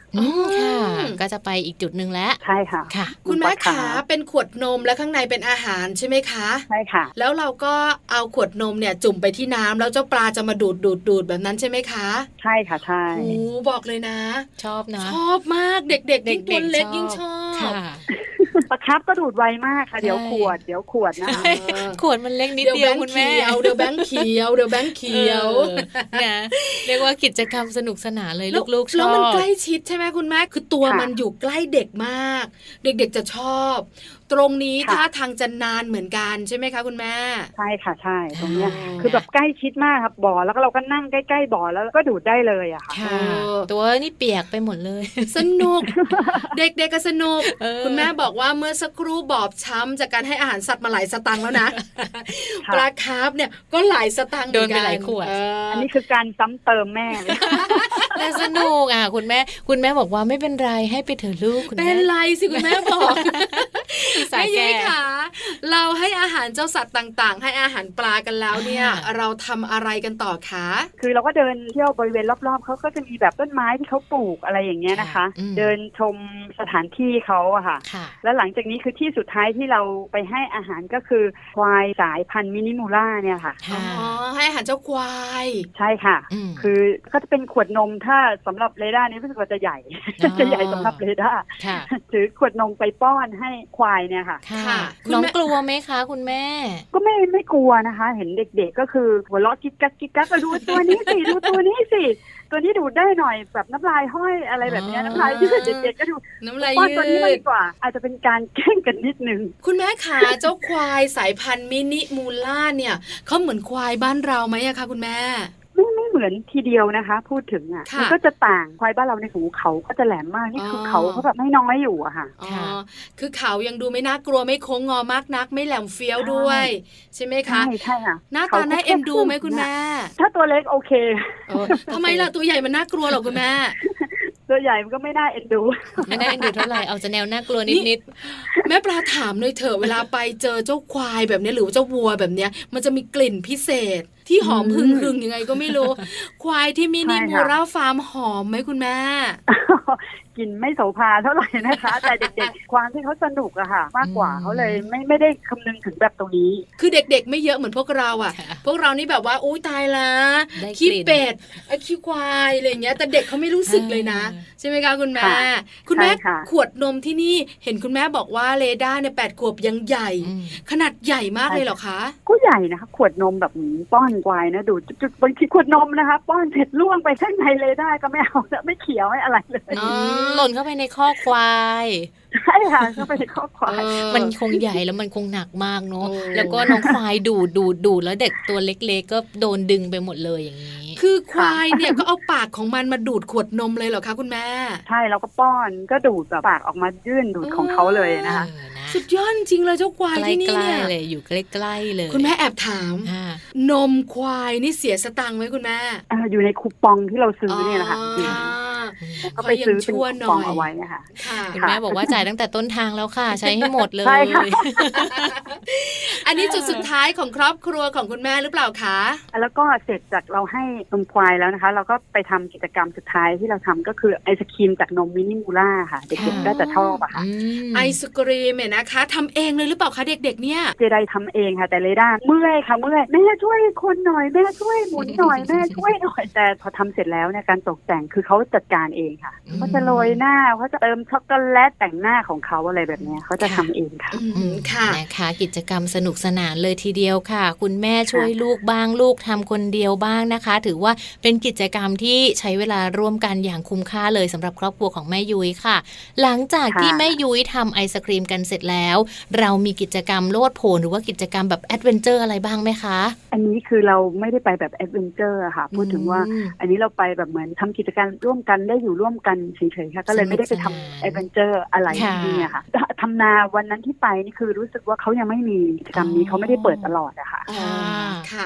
ค่ะก็จะไปอีกจุดนึงแล้วใช่ค่ะคุณแม่ขาเป็นขวดนมและข้างในเป็นอาหารใช่ไหมคะใช่ค่ะแล้วเราก็เอาขวดนมเนี่ยจุ่มไปที่น้ำแล้วเจ้าปลาจะมาดูดดูดดูดแบบนั้นใช่ไหมคะใช่ค่ะใช่โอ้บอกเลยนะชอบนะชอบมากเด็กๆยิ่งตัวเล็กยิ่งชอบปลาคาร์ปก็ดูดไวมากค่ะเดี๋ยวขวดเดี๋ยวขวดนะขวดมันเล็กนิดเดียวคุณแม่เดี๋ยวแบงค์เขียวเดี๋ยวแบงค์เขียวนะเรียกว่ากิจกรรมสนุกสนานเลยลูกๆชอบแล้วมันใกล้ชิดใช่ไหมคุณแม่คือตัวมันอยู่ใกล้เด็กมากเด็กๆจะชอบตรงนี้ท่าทางจะนานเหมือนกันใช่ไหมคะคุณแม่ใช่ค่ะใช่ตรงนี้คือแบบใกล้ชิดมากครับบ่อแล้วก็เราก็นั่งใกล้ๆบ่อแล้วก็ดูดได้เลยอะค่ะตัวนี่เปียกไปหมดเลยสนุกเด็กๆก็สนุกคุณแม่บอกว่าเมื่อสักครู่บอบช้ำจากการให้อาหารสัตว์มาหลายสตางค์แล้วนะปลาคาร์ฟเนี่ยก็หลายสตางค์โดนไปหลายขวดอันนี้คือการซ้ำเติมแม่แต่สนุกอ่ะคุณแม่คุณแม่บอกว่าไม่เป็นไรให้ไปเถอะลูกคุณแม่เป็นไรสิคุณแม่บอกไม่ใช่ค่ะเราให้อาหารเจ้าสัตว์ต่างๆให้อาหารปลากันแล้วเนี่ยเราทำอะไรกันต่อคะคือเราก็เดินเที่ยวบริเวณรอบๆเขาก็จะมีแบบต้นไม้ที่เขาปลูกอะไรอย่างเงี้ยนะคะเดินชมสถานที่เขาอะค่ะแล้ว หลังจากนี้คือที่สุดท้ายที่เราไปให้อาหารก็คือควายสายพันธุ์มินิมูล่าเนี่ยค่ะอ๋อให้อาหารเจ้าควายใช่ค่ะคือก็จะเป็นขวดนมถ้าสำหรับเรด้านี่รู้สึกว่าจะใหญ่จะใหญ่สำหรับเรด้าถือขวดนมไปป้อนให้ควายเนี่ยค่ะน้องกลัวไหมคะคุณแม่ก็ไม่ไม่กลัวนะคะเห็นเด็กๆก็คือหัวเราะกิ๊กกักกิ๊กกักดูตัวนี้สิดูตัวนี้สิตัวนี้ดูดได้หน่อยแบบน้ำลายห้อยอะไรแบบนี้น้ำลายยืดเด็กๆก็ดูน้ำลายยืดตัวนี้ดีกว่าอาจจะเป็นการแกล้งกันนิดนึงคุณแม่ขาเจ้าควายสายพันธุ์มินิมูล่าเนี่ยเขาเหมือนควายบ้านเราไหมอะคะคุณแม่ไม่ไม่เหมือนทีเดียวนะคะพูดถึงอ่ะมันก็จะต่างควายบ้านเราในหูเขาก็จะแหลมมากนี่คือเขาเขาแบบไม่น้อยอยู่อะค่ะอ๋อคือเขายังดูไม่น่ากลัวไม่โค้งงอมากนักไม่แหลมเฟี้ยวด้วยใช่ไหมคะใช่ใช่ค่ะหน้าตาน่าเอ็นดูไหมคุณแม่ถ้าตัวเล็กโอเคทำไมล่ะตัวใหญ่มันน่ากลัวหรอคุณแม่ตัวใหญ่มันก็ไม่น่าเอ็นดูไม่น่าเอ็นดูเท่าไหร่เอาจะแนวน่ากลัวนิดๆแม่ปลาถามหน่อยเถอะเวลาไปเจอเจ้าควายแบบนี้หรือเจ้าวัวแบบนี้มันจะมีกลิ่นพิเศษที่หอมหึงหึงยังไงก็ไม่รู้ควายที่มินิมูล่าฟาร์มหอมไหมคุณแม่กินไม่โสภาเท่าไหร่นะคะแต่เด็กๆความที่เขาสนุกอะค่ะมากกว่าเขาเลยไม่ไม่ได้คำนึงถึงแบบตรงนี้คือเด็กๆไม่เยอะเหมือนพวกเราอะพวกเรานี่แบบว่าโอ๊ยตายละขี้เป็ดขี้ควายอะไรอย่างเงี้ยแต่เด็กเขาไม่รู้สึกเลยนะใช่ไหมคะคุณแม่คุณแม่ขวดนมที่นี่เห็นคุณแม่บอกว่าเรด้าเนี่ยแปดขวบยังใหญ่ขนาดใหญ่มากเลยเหรอคะก็ใหญ่นะคะขวดนมแบบป้อนควายนะดูจุดๆบางทีขวดนมนะคะป้อนเสร็จล่วงไปข้างในเลยได้ก็ไม่เอาแล้วไม่เขียวไม่อะไรเลยหล่นเข้าไปในข้อควายใช่ค่ะเข้าไปในข้อควายมันคงใหญ่แล้วมันคงหนักมากเนาะแล้วก็น้องควายดูดดูดดูดแล้วเด็กตัวเล็กๆก็โดนดึงไปหมดเลยอย่างนี้คือควายเนี่ยก็เอาปากของมันมาดูดขวดนมเลยเหรอคะคุณแม่ใช่แล้วก็ป้อนก็ดูดแบบปากออกมายื่นดูดของเขาเลยนะคะสุดยอดจริงเลยเจ้าควายที่นี่เนี่ยเลยอยู่ใกล้ๆเลยคุณแม่แอบถามนมควายนี่เสียสตังค์ไหมคุณแม่อยู่ในคูปองที่เราซื้อเนี่ยแหละค่ะก็ไปซื้อเป็นคูปองเอาไว้นะคะคุณแม่บอกว่าจ่ายตั้งแต่ต้นทางแล้วค่ะใช้ให้หมดเลยอันนี้จุดสุดท้ายของครอบครัวของคุณแม่หรือเปล่าคะแล้วก็เสร็จจากเราให้นมควายแล้วนะคะเราก็ไปทำกิจกรรมสุดท้ายที่เราทำก็คือไอศครีมจากนมมินิมูล่าค่ะเด็กๆก็จะชอบอะค่ะไอศครีมเนี่ยนะคะทำเองเลยหรือเปล่าคะเด็กๆเนี่ยเจไดทำเองค่ะแต่เรด้าเมื่อยค่ะเมื่อยแม่ช่วยคนหน่อยแม่ช่วยหมุนหน่อยแม่ช่วยหน่อยแต่พอทำเสร็จแล้วเนี่ยการตกแต่งคือเขาจัดการเองค่ะเขาจะโรยหน้าเขาจะเติมช็อกโกแลตแต่งหน้าของเขาอะไรแบบนี้เขาจะทำเองค่ะค่ะนะคะกิจกรรมสนุกสนานเลยทีเดียวค่ะคุณแม่ช่วยลูกบ้างลูกทำคนเดียวบ้างนะคะถือว่าเป็นกิจกรรมที่ใช้เวลาร่วมกันอย่างคุ้มค่าเลยสำหรับครอบครัวของแม่ยุ้ยค่ะหลังจากที่แม่ยุ้ยทำไอศกรีมกันเสร็จแล้วเรามีกิจกรรมโลดโผนหรือว่ากิจกรรมแบบแอดเวนเจอร์อะไรบ้างไหมคะอันนี้คือเราไม่ได้ไปแบบแอดเวนเจอร์ค่ะพูดถึงว่าอันนี้เราไปแบบเหมือนทำกิจกรรมร่วมกันได้อยู่ร่วมกันเฉยๆค่ะก็เลยไม่ได้ไปทำแอดเวนเจอร์อะไรนี่ค่ะทำนาวันนั้นที่ไปนี่คือรู้สึกว่าเขายังไม่มีกิจกรรมนี้เขาไม่ได้เปิดตลอดอะค่ะค่ะ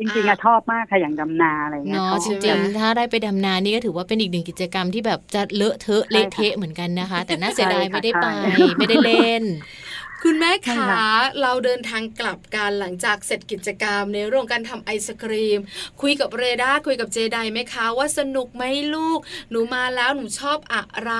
จริงๆอะชอบมากค่ะอย่างดำนาอะไรเงี้ยจริงๆถ้าได้ไปดำนานี่ก็ถือว่าเป็นอีกหนึ่งกิจกรรมที่แบบจะเลอะเทอะเละเทะเหมือนกันนะคะแต่น่าเสียดายไม่ได้ไปไม่ได้เล่นคุณแม่ขาเราเดินทางกลับกันหลังจากเสร็จกิจกรรมในเรื่องการทำไอศกรีมคุยกับเรด้าคุยกับเจไดไหมคะว่าสนุกไหมลูกหนูมาแล้วหนูชอบอะไร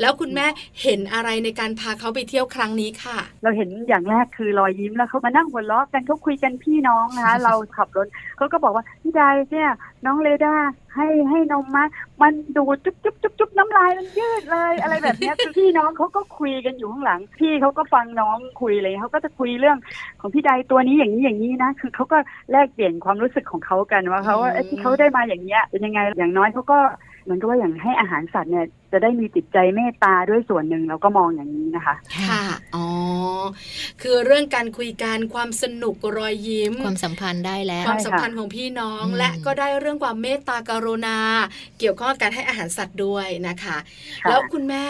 แล้วคุณแม่เห็นอะไรในการพาเขาไปเที่ยวครั้งนี้ค่ะเราเห็นอย่างแรกคือรอยยิ้มแล้วเขามานั่งหัวเราะกันเขาคุยกันพี่น้องนะคะเราขับรถเขาก็บอกว่าพี่ไดเนี่ยน้องเรด้าให้ให้นมมามันดูจุ๊บจุ๊บจุ๊บจุ๊บน้ำลายมันยืดเลยอะไรแบบนี้คือพี่น้องเขาก็คุยกันอยู่ข้างหลังพี่เขาก็ฟังน้องคุยเลยเขาก็จะคุยเรื่องของพี่ใดตัวนี้อย่างนี้อย่างนี้นะคือเขาก็แลกเปลี่ยนความรู้สึกของเขากันว่าเขาว่าที่เขาได้มาอย่างเนี้ยเป็นยังไงอย่างน้อยเขาก็เหมือนกับว่าอย่างให้อาหารสัตว์เนี่ยจะได้มีจิตใจเมตตาด้วยส่วนหนึ่งเราก็มองอย่างนี้นะคะค่ะอ๋อคือเรื่องการคุยกันความสนุกรอยยิ้มความสัมพันธ์ได้แล้วความสัมพันธ์ของพี่น้องและก็ได้เรื่องความเมตตากรุณาเกี่ยวข้องกับการให้อาหารสัตว์ด้วยนะคะแล้วคุณแม่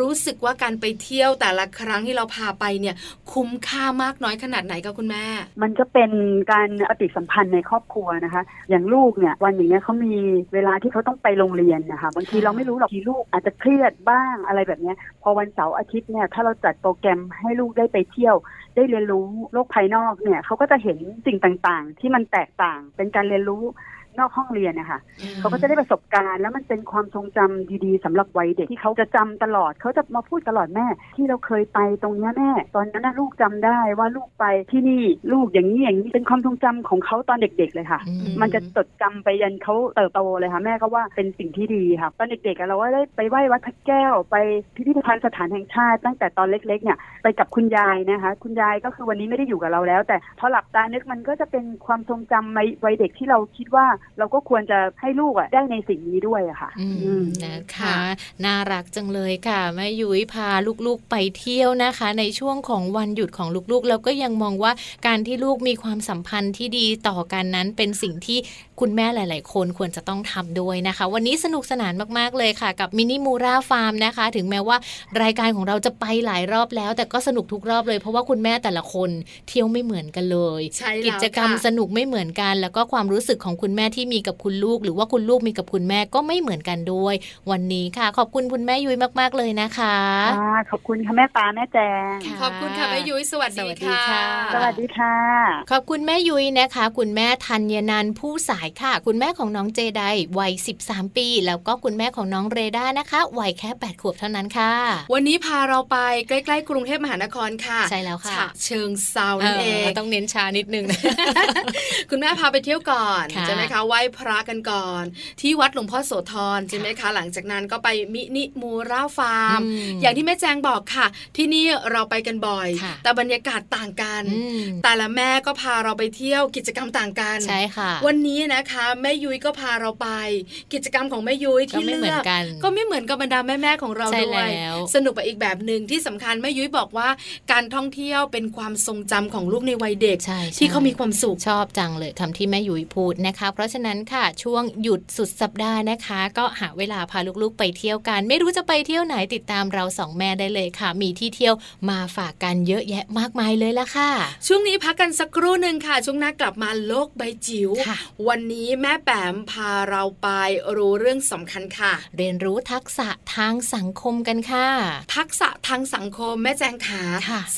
รู้สึกว่าการไปเที่ยวแต่ละครั้งที่เราพาไปเนี่ยคุ้มค่ามากน้อยขนาดไหนคะคุณแม่มันก็เป็นการปฏิสัมพันธ์ในครอบครัวนะคะอย่างลูกเนี่ยวันอย่างเงี้ยเขามีเวลาที่เขาต้องไปโรงเรียนนะคะบางทีเราไม่รู้หรอกที่ลูกอาจจะเครียดบ้างอะไรแบบนี้พอวันเสาร์อาทิตย์เนี่ยถ้าเราจัดโปรแกรมให้ลูกได้ไปเที่ยวได้เรียนรู้โลกภายนอกเนี่ยเขาก็จะเห็นสิ่งต่างๆที่มันแตกต่างเป็นการเรียนรู้ นอกห้องเรียนนะคะเขาก็จะได้ประสบการณ์แล้วมันเป็นความทรงจำดีๆสำหรับวัยเด็กที่เขาจะจำตลอดเขาจะมาพูดตลอดแม่ที่เราเคยไปตรงนี้แม่ตอนนั้นลูกจำได้ว่าลูกไปที่นี่ลูกอย่างนี้อย่างนี้เป็นความทรงจำของเขาตอนเด็กๆเลยค่ะมันจะจดจำไปยันเขาเติบโตเลยค่ะแม่ก็ว่าเป็นสิ่งที่ดีค่ะตอนเด็กๆเราก็ได้ไปไหว้วัดพระแก้วไปพิพิธภัณฑ์สถานแห่งชาติตั้งแต่ตอนเล็กๆเนี่ยไปกับคุณยายนะคะคุณยายก็คือวันนี้ไม่ได้อยู่กับเราแล้วแต่พอหลับตานึกมันก็จะเป็นความทรงจำในวัยเด็กที่เราคิดว่าเราก็ควรจะให้ลูกอ่ะได้ในสิ่งนี้ด้วยอะค่ะนะคะน่ารักจังเลยค่ะแม่ยุ้ยพาลูกๆไปเที่ยวนะคะในช่วงของวันหยุดของลูกๆแล้วก็ยังมองว่าการที่ลูกมีความสัมพันธ์ที่ดีต่อกันนั้นเป็นสิ่งที่คุณแม่หลายๆคนควรจะต้องทำด้วยนะคะวันนี้สนุกสนานมากๆเลยค่ะกับมินิมูราฟาร์มนะคะถึงแม้ว่ารายการของเราจะไปหลายรอบแล้วแต่ก็สนุกทุกรอบเลยเพราะว่าคุณแม่แต่ละคนเที่ยวไม่เหมือนกันเลยกิจกรรมสนุกไม่เหมือนกันแล้วก็ความรู้สึกของคุณแม่ที่มีกับคุณลูกหรือว่าคุณลูกมีกับคุณแม่ก็ไม่เหมือนกันด้วยวันนี้ค่ะขอบคุณคุณแม่ยุ้ยมากๆเลยนะคะขอบคุณค่ะแม่ปาแม่แจงขอบคุณค่ะแม่ยุ้ยสวัสดีค่ะสวัสดีค่ะขอบคุณแม่ยุ้ยนะคะคุณแม่ธัญนันท์ผู้สายค่ะคุณแม่ของน้องเจไดวัยสิบสามปีแล้วก็คุณแม่ของน้องเรด้านะคะวัยแค่แปดขวบเท่านั้นค่ะวันนี้พาเราไปใกล้ๆกรุงเทพมหานครค่ะใช่แล้วค่ะฉะเชิงเทรานั่นเองต้องเน้นชานิดนึง คุณแม่พาไปเที่ยวก่อนใช่ไหมคะไหว้พระกันก่อนที่วัดหลวงพ่อโสธรใช่ไหมคะหลังจากนั้นก็ไปมินิมูราฟาร์มอย่างที่แม่แจงบอกค่ะที่นี่เราไปกันบ่อยแต่บรรยากาศต่างกันแต่ละแม่ก็พาเราไปเที่ยวกิจกรรมต่างกันใช่ค่ะวันนี้นะคะแม่ยุ้ยก็พาเราไปกิจกรรมของแม่ยุ้ยที่เลือกก็ไม่เหมือนกับบรรดาแม่ๆของเราด้วยสนุกไปอีกแบบนึงที่สำคัญแม่ยุ้ยบอกว่าการท่องเที่ยวเป็นความทรงจำของลูกในวัยเด็กที่เขามีความสุขชอบจังเลยคำที่แม่ยุ้ยพูดนะคะเพราะฉะนั้นค่ะช่วงหยุดสุดสัปดาห์นะคะก็หาเวลาพาลูกๆไปเที่ยวกันไม่รู้จะไปเที่ยวไหนติดตามเราสองแม่ได้เลยค่ะมีที่เที่ยวมาฝากกันเยอะแยะมากมายเลยละค่ะช่วงนี้พักกันสักครู่นึงค่ะช่วงหน้ากลับมาโลกใบจิ๋ววันนี้แม่แปมพาเราไปรู้เรื่องสำคัญค่ะเรียนรู้ทักษะทางสังคมกันค่ะทักษะทางสังคมแม่แจงขา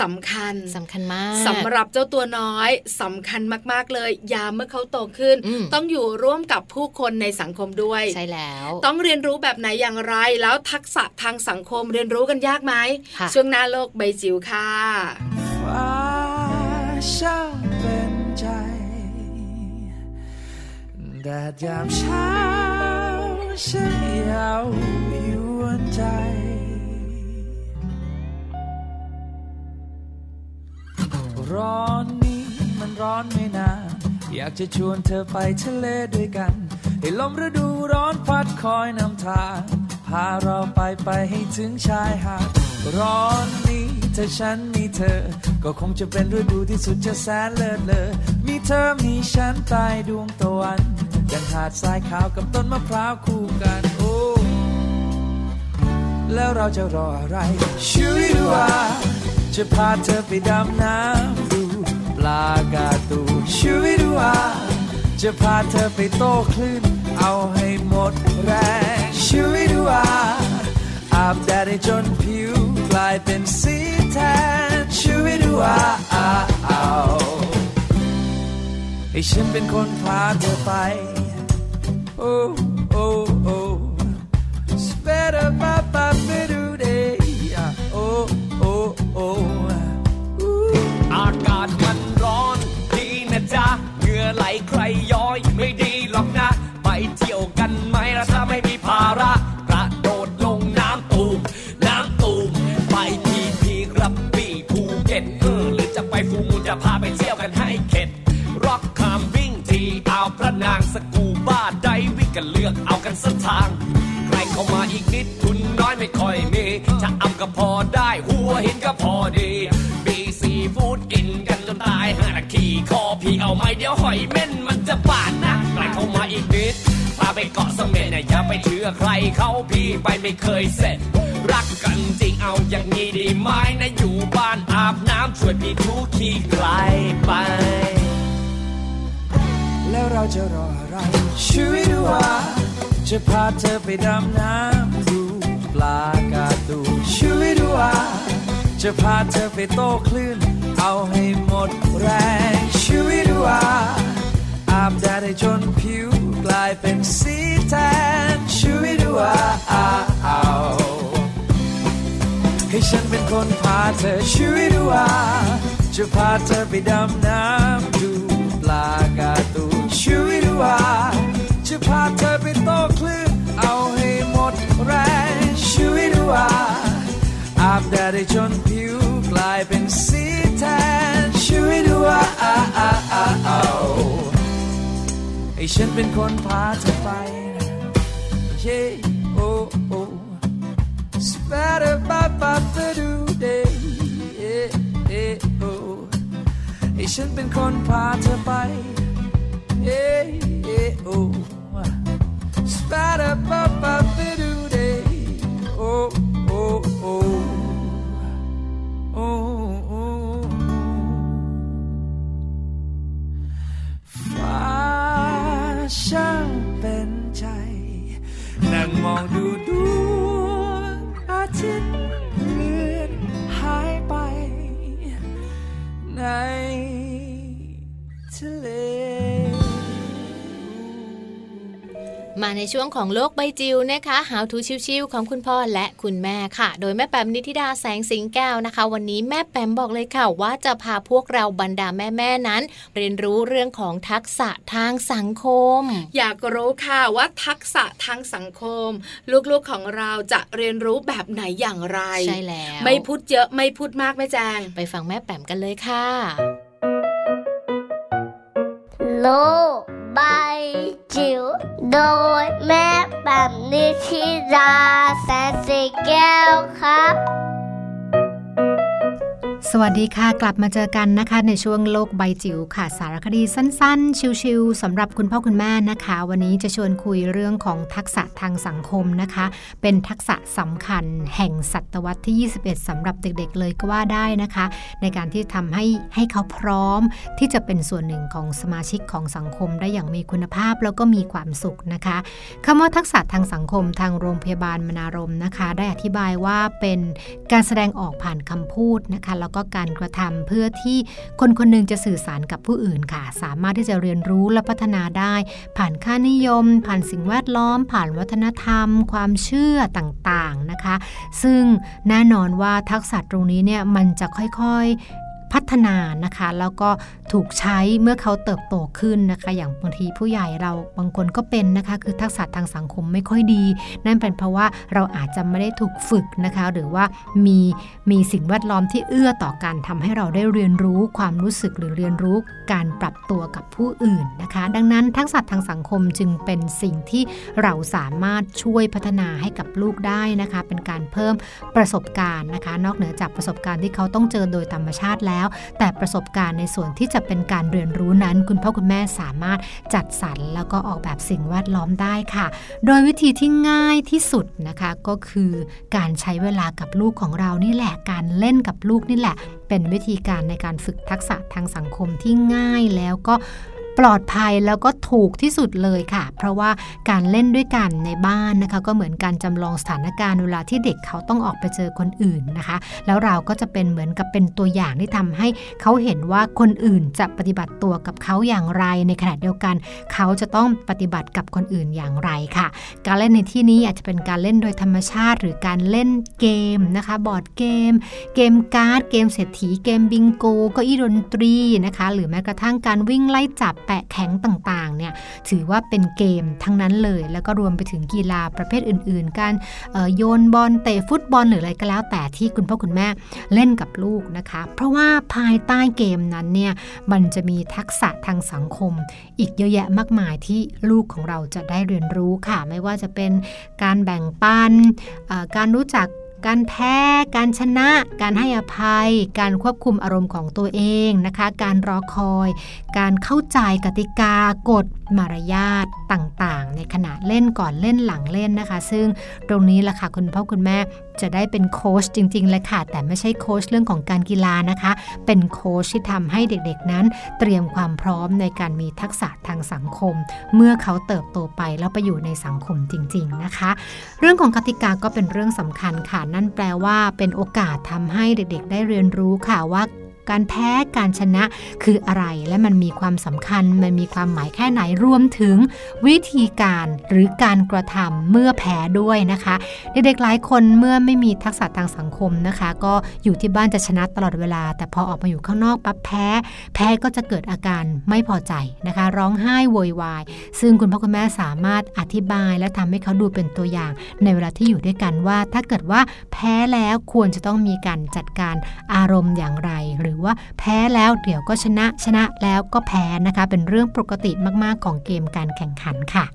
สำคัญสำคัญมากสำหรับเจ้าตัวน้อยสำคัญมากๆเลยยามเมื่อเขาโตขึ้นต้องอยู่ร่วมกับผู้คนในสังคมด้วยใช่แล้วต้องเรียนรู้แบบไหนอย่างไรแล้วทักษะทางสังคมเรียนรู้กันยากไหมช่วงหน้าโลกใบจิ๋วค่ะว่าชอบเป็นใจแดดยามเช้าฉันยาวอยู่วันใจร้อนนี้มันร้อนไม่นานอยากจะชวนเธอไปทะเลด้วยกันให้ลมฤดูร้อนพัดคอยนำทางพาเราไปไปให้ถึงชายหาดร้อนนี้ถ้าฉันมีเธอก็คงจะเป็นฤดูที่สุดจะแสนเลิศเลอมีเธอมีฉันใต้ดวงตะวันดังหาดทรายขาวกับต้นมะพร้าวคู่กันโอ้แล้วเราจะรออะไรชูยดูว่าจะพาเธอไปดำน้ำดูปลากาตูชูยดูว่าจะพาเธอไปโต้คลื่นเอาให้หมดแรงชูยดูว่าอาบแดดให้จนผิวกลายเป็นสีแทนชูยดูว่าให้ฉันเป็นคนพาเธอไปโอ้โอ้โอ้สเปรดปาปาไปดูเดย์โอ้โอ้โอ้อากาศมันร้อนดีนะจ๊ะเหงื่อไหลใครย้อยไม่ดีหรอกนะไปเที่ยวกันไหมล่ะถ้าไม่มีภาระกระโดดลงน้ำตูมน้ำตูมไปที่พีกระบี่ภูเก็ตเออหรือจะไปฟูมูลจะพาไปเที่ยวกันให้เข็ดร็อกคามวิ่งทีเอาพระนางสกูบ้าไดวิ่งกันเลือกเอากันสักทางใครเข้ามาอีกนิดทุนน้อยไม่ค่อยมีจะอำก็พอได้หัวหินก็พอดีบีซีฟู้ดกินกันจนตายห้านาทีคอพี่เอาไม้เดี๋ยวหอยเม่นมันจะบาดนะใครเข้ามาอีกนิดพาไปเกาะเสม็ดนะอย่าไปเชื่อใครเขาพี่ไปไม่เคยเสร็จรักกันจริงเอาอย่างนี้ดีไหมนะอยู่บ้านอาบน้ำช่วยพี่ทุกทีไกลไปแล้วเราจะรออะไรชีวิตว่าจะพาเธอไปดำน้ำดูปลากาตูชีวิตว่าจะพาเธอไปโต้คลื่นเอาให้หมดแรงชีวิตว่าอ อาบแดดให้จนผิวกลายเป็นสีแทนช่วยด้วยให้ฉันเป็นคนพาเธอช่วยด้วยจะพาเธอไปดำน้ำดูปลาการ์ตูนช่วยด้วยจะพาเธอไปโตคลื่นเอาให้หมดแรงช่วยด้วยอาบแดดให้จนผิวกลายเป็นสีแทนช่วยด้วยให้ฉันเป็นคนพาเธอไป yeah oh oh spada ba ba ba do day yeah yeah oh ให้ฉันเป็นคนพาเธอไป yeah yeah oh spada ba ba ba do day oh oh oh ohช่างเป็นใจนั่งมองดูดวงอาทิตย์เลือนหายไปในทะเลมาในช่วงของโลกใบจิ๋วนะคะหาวทูชิวๆของคุณพ่อและคุณแม่ค่ะโดยแม่แปมนิธิดาแสงสิงแก้วนะคะวันนี้แม่แปมบอกเลยค่ะว่าจะพาพวกเราบรรดาแม่ๆนั้นเรียนรู้เรื่องของทักษะทางสังคมอยากรู้ค่ะว่าทักษะทางสังคมลูกๆของเราจะเรียนรู้แบบไหนอย่างไรใช่แล้วไม่พูดเยอะไม่พูดมากแม่แจงไปฟังแม่แปมกันเลยค่ะโลกใบจิ๋วโดยแม่แบบนิธิดาแสนสีแก้วครับสวัสดีค่ะกลับมาเจอกันนะคะในช่วงโลกใบจิ๋วค่ะสารคดีสั้นๆชิลๆสำหรับคุณพ่อคุณแม่นะคะวันนี้จะชวนคุยเรื่องของทักษะทางสังคมนะคะเป็นทักษะสำคัญแห่งศตวรรษที่ยี่สิบเอ็ดสำหรับเด็กๆเลยก็ว่าได้นะคะในการที่ทำให้ให้เขาพร้อมที่จะเป็นส่วนหนึ่งของสมาชิกของสังคมได้อย่างมีคุณภาพแล้วก็มีความสุขนะคะคำว่าทักษะทางสังคมทางโรงพยาบาลมนารมณ์นะคะได้อธิบายว่าเป็นการแสดงออกผ่านคำพูดนะคะแล้วก็การกระทำเพื่อที่คนคนหนึ่งจะสื่อสารกับผู้อื่นค่ะสามารถที่จะเรียนรู้และพัฒนาได้ผ่านค่านิยมผ่านสิ่งแวดล้อมผ่านวัฒนธรรมความเชื่อต่างๆนะคะซึ่งแน่นอนว่าทักษะตรงนี้เนี่ยมันจะค่อยๆพัฒนานะคะแล้วก็ถูกใช้เมื่อเขาเติบโตขึ้นนะคะอย่างบางทีผู้ใหญ่เราบางคนก็เป็นนะคะคือทักษะทางสังคมไม่ค่อยดีนั่นเป็นเพราะว่าเราอาจจะไม่ได้ถูกฝึกนะคะหรือว่ามีมีสิ่งแวดล้อมที่เอื้อต่อการทำให้เราได้เรียนรู้ความรู้สึกหรือเรียนรู้การปรับตัวกับผู้อื่นนะคะดังนั้นทักษะทางสังคมจึงเป็นสิ่งที่เราสามารถช่วยพัฒนาให้กับลูกได้นะคะเป็นการเพิ่มประสบการณ์นะคะนอกเหนือจากประสบการณ์ที่เขาต้องเจอโดยธรรมชาติแล้วแต่ประสบการณ์ในส่วนที่จะเป็นการเรียนรู้นั้นคุณพ่อคุณแม่สามารถจัดสรรแล้วก็ออกแบบสิ่งแวดล้อมได้ค่ะโดยวิธีที่ง่ายที่สุดนะคะก็คือการใช้เวลากับลูกของเรานี่แหละการเล่นกับลูกนี่แหละเป็นวิธีการในการฝึกทักษะทางสังคมที่ง่ายแล้วก็ปลอดภัยแล้วก็ถูกที่สุดเลยค่ะเพราะว่าการเล่นด้วยกันในบ้านนะคะก็เหมือนการจำลองสถานการณ์เวลาที่เด็กเขาต้องออกไปเจอคนอื่นนะคะแล้วเราก็จะเป็นเหมือนกับเป็นตัวอย่างที่ทำให้เขาเห็นว่าคนอื่นจะปฏิบัติตัวกับเขาอย่างไรในขณะเดียวกันเขาจะต้องปฏิบัติกับคนอื่นอย่างไรค่ะการเล่นในที่นี้อาจจะเป็นการเล่นโดยธรรมชาติหรือการเล่นเกมนะคะบอร์ดเกมเกมการ์ดเกมเศรษฐีเกมบิงโกเก้าอี้ดนตรีนะคะหรือแม้กระทั่งการวิ่งไล่จับแปะแข็งต่างๆเนี่ยถือว่าเป็นเกมทั้งนั้นเลยแล้วก็รวมไปถึงกีฬาประเภทอื่นๆการโยนบอลเตะฟุตบอลหรืออะไรก็แล้วแต่ที่คุณพ่อคุณแม่เล่นกับลูกนะคะเพราะว่าภายใต้เกมนั้นเนี่ยมันจะมีทักษะทางสังคมอีกเยอะแยะมากมายที่ลูกของเราจะได้เรียนรู้ค่ะไม่ว่าจะเป็นการแบ่งปันการรู้จักการแพ้การชนะการให้อภัยการควบคุมอารมณ์ของตัวเองนะคะการรอคอยการเข้าใจกติกากฎมารยาทต่างๆในขณะเล่นก่อนเล่นหลังเล่นนะคะซึ่งตรงนี้ล่ะค่ะคุณพ่อคุณแม่จะได้เป็นโค้ชจริงๆเลยค่ะแต่ไม่ใช่โค้ชเรื่องของการกีฬานะคะเป็นโค้ชที่ทำให้เด็กๆนั้นเตรียมความพร้อมในการมีทักษะทางสังคมเมื่อเขาเติบโตไปแล้วไปอยู่ในสังคมจริงๆนะคะเรื่องของกติกาก็เป็นเรื่องสำคัญค่ะนั่นแปลว่าเป็นโอกาสทำให้เด็กๆได้เรียนรู้ค่ะว่า การแพ้การชนะคืออะไรและมันมีความสำคัญมันมีความหมายแค่ไหนรวมถึงวิธีการหรือการกระทำเมื่อแพ้ด้วยนะคะเด็กๆหลายคนเมื่อไม่มีทักษะทางสังคมนะคะก็อยู่ที่บ้านจะชนะตลอดเวลาแต่พอออกมาอยู่ข้างนอกปั๊บแพ้แพ้ก็จะเกิดอาการไม่พอใจนะคะร้องไห้โวยวายซึ่งคุณพ่อคุณแม่สามารถอธิบายและทำให้เขาดูเป็นตัวอย่างในเวลาที่อยู่ด้วยกันว่าถ้าเกิดว่าแพ้แล้วควรจะต้องมีการจัดการอารมณ์อย่างไรหรือว่าแพ้แล้วเดี๋ยวก็ชนะชนะแล้วก็แพ้นะคะเป็นเรื่องปกติมากๆของเกมการแข่งขันค่ะ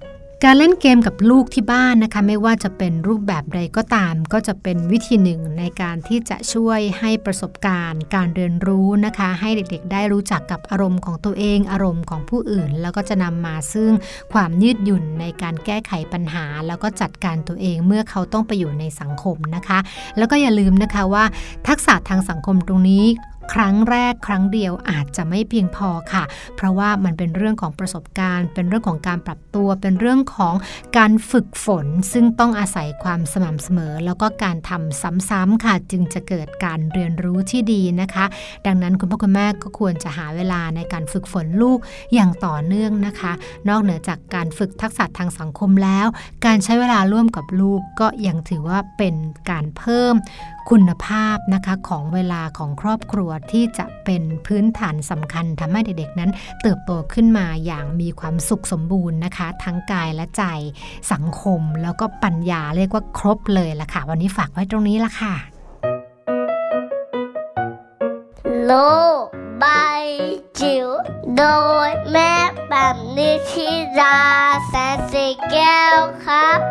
การเล่นเกมกับลูกที่บ้านนะคะไม่ว่าจะเป็นรูปแบบใดก็ตามก็จะเป็นวิธีหนึ่งในการที่จะช่วยให้ประสบการณ์การเรียนรู้นะคะให้เด็กๆได้รู้จักกับอารมณ์ของตัวเองอารมณ์ของผู้อื่นแล้วก็จะนำมาซึ่งความยืดหยุ่นในการแก้ไขปัญหาแล้วก็จัดการตัวเองเมื่อเขาต้องไปอยู่ในสังคมนะคะแล้วก็อย่าลืมนะคะว่าทักษะทางสังคมตรงนี้ครั้งแรกครั้งเดียวอาจจะไม่เพียงพอค่ะเพราะว่ามันเป็นเรื่องของประสบการณ์เป็นเรื่องของการปรับตัวเป็นเรื่องของการฝึกฝนซึ่งต้องอาศัยความสม่ำเสมอแล้วก็การทำซ้ำๆค่ะจึงจะเกิดการเรียนรู้ที่ดีนะคะดังนั้นคุณพ่อคุณแม่ก็ควรจะหาเวลาในการฝึกฝนลูกอย่างต่อเนื่องนะคะนอกเหนือจากการฝึกทักษะทางสังคมแล้วการใช้เวลาร่วมกับลูกก็ยังถือว่าเป็นการเพิ่มคุณภาพนะคะของเวลาของครอบครัวที่จะเป็นพื้นฐานสำคัญทำให้เด็กๆนั้นเติบโตขึ้นมาอย่างมีความสุขสมบูรณ์นะคะทั้งกายและใจสังคมแล้วก็ปัญญาเรียกว่าครบเลยล่ะค่ะวันนี้ฝากไว้ตรงนี้ล่ะค่ะโลกใบจิ๋วโดยแม่แบบนิชิราแสนสีแก้วครับ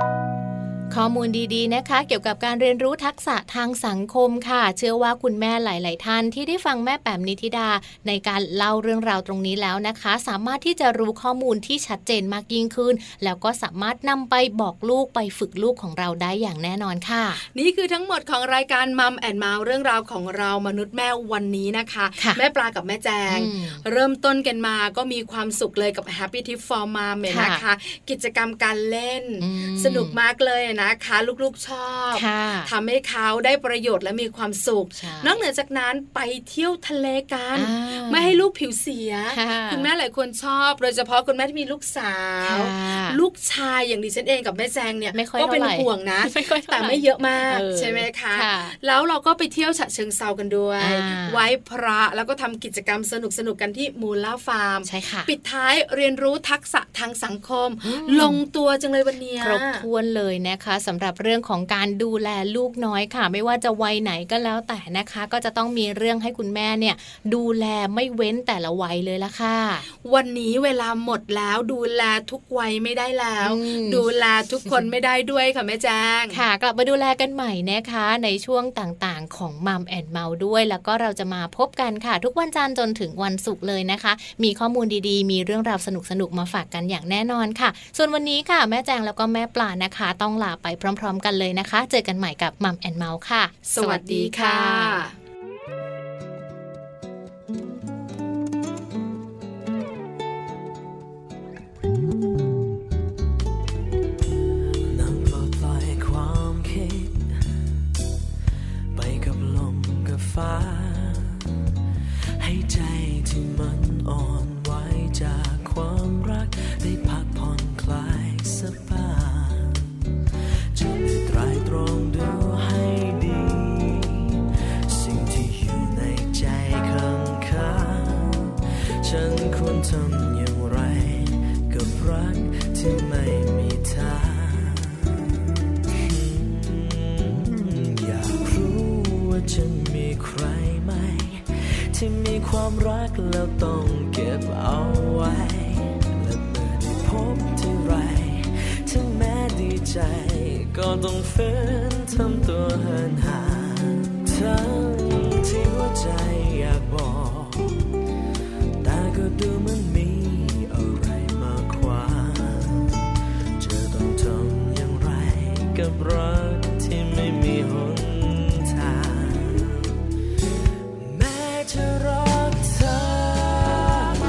ข้อมูลดีๆนะคะเกี่ยวกับการเรียนรู้ทักษะทางสังคมค่ะเชื่อว่าคุณแม่หลายๆท่านที่ได้ฟังแม่แปมนิธิดาในการเล่าเรื่องราวตรงนี้แล้วนะคะสามารถที่จะรู้ข้อมูลที่ชัดเจนมากยิ่งขึ้นแล้วก็สามารถนำไปบอกลูกไปฝึกลูกของเราได้อย่างแน่นอนค่ะนี่คือทั้งหมดของรายการ Mom and Mouth เรื่องราวของเรามนุษย์แม่วันนี้นะคะแม่ปลากับแม่แจงเริ่มต้นกันมาก็มีความสุขเลยกับ Happy Tip for Mom เนี่ยนะคะกิจกรรมการเล่นสนุกมากเลยนะคะลูกๆชอบทำให้เขาได้ประโยชน์และมีความสุขนอกเหนือจากนั้นไปเที่ยวทะเลกันไม่ให้ลูกผิวเสียคุณแม่หลายคนชอบโดยเฉพาะคุณแม่ที่มีลูกสาวลูกชายอย่างดิฉันเองกับแม่แจงเนี่ยก็เป็นห่วงนะแต่ไม่เยอะมากใช่ไหมคะแล้วเราก็ไปเที่ยวฉะเชิงเซากันด้วยไหว้พระแล้วก็ทำกิจกรรมสนุกๆกันที่มูลล่าฟาร์มปิดท้ายเรียนรู้ทักษะทางสังคมลงตัวจังเลยวันนี้ครบถ้วนเลยนะสำหรับเรื่องของการดูแลลูกน้อยค่ะไม่ว่าจะวัยไหนก็แล้วแต่นะคะก็จะต้องมีเรื่องให้คุณแม่เนี่ยดูแลไม่เว้นแต่ละวัยเลยละค่ะวันนี้เวลาหมดแล้วดูแลทุกวัยไม่ได้แล้วดูแลทุกคนไม่ได้ด้วยค่ะแม่แจ้งค่ะกลับมาดูแลกันใหม่นะคะในช่วงต่างๆของ Mom and Mouth ด้วยแล้วก็เราจะมาพบกันค่ะทุกวันจันทร์จนถึงวันศุกร์เลยนะคะมีข้อมูลดีๆมีเรื่องราวสนุกๆมาฝากกันอย่างแน่นอนค่ะส่วนวันนี้ค่ะแม่แจ้งแล้วก็แม่ปลานะคะต้องลาไปพร้อมๆกันเลยนะคะเจอกันใหม่กับ Mom and Mouth ค่ะสวัสดีค่ะนั่งปลดปล่อยความคิดไปกับลมกับฟ้าให้ใจที่มันอ่อนไหวจากความรักได้พักผ่อนคลายสบายตรงดูให้ดีสิ่งที่อยู่ในใจข้างข้าฉันควรทำอย่างไรกับรักที่ไม่มีทางอยากรู้ว่าฉันมีใครไหมที่มีความรักแล้วต้องเก็บเอาไว้และเมื่อได้พบที่ไรถึงแม้ดีใจก็ต้องฝืนทำตัวเหินห่างทั้งที่หัวใจอยากบอกแต่ก็ดูเหมือนมีอะไรมาขวางจะต้องทำอย่างไรกับรักที่ไม่มีหนทางแม้จะรักเธอ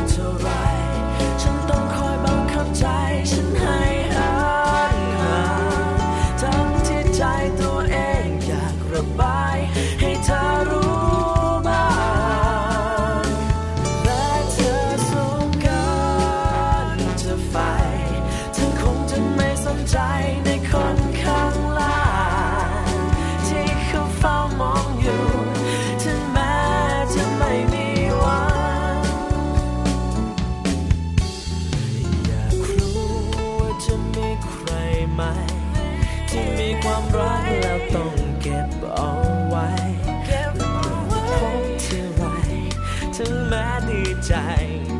เท่าไรฉันต้องคอยบังคับใจฉันให้Hey, time. ใจ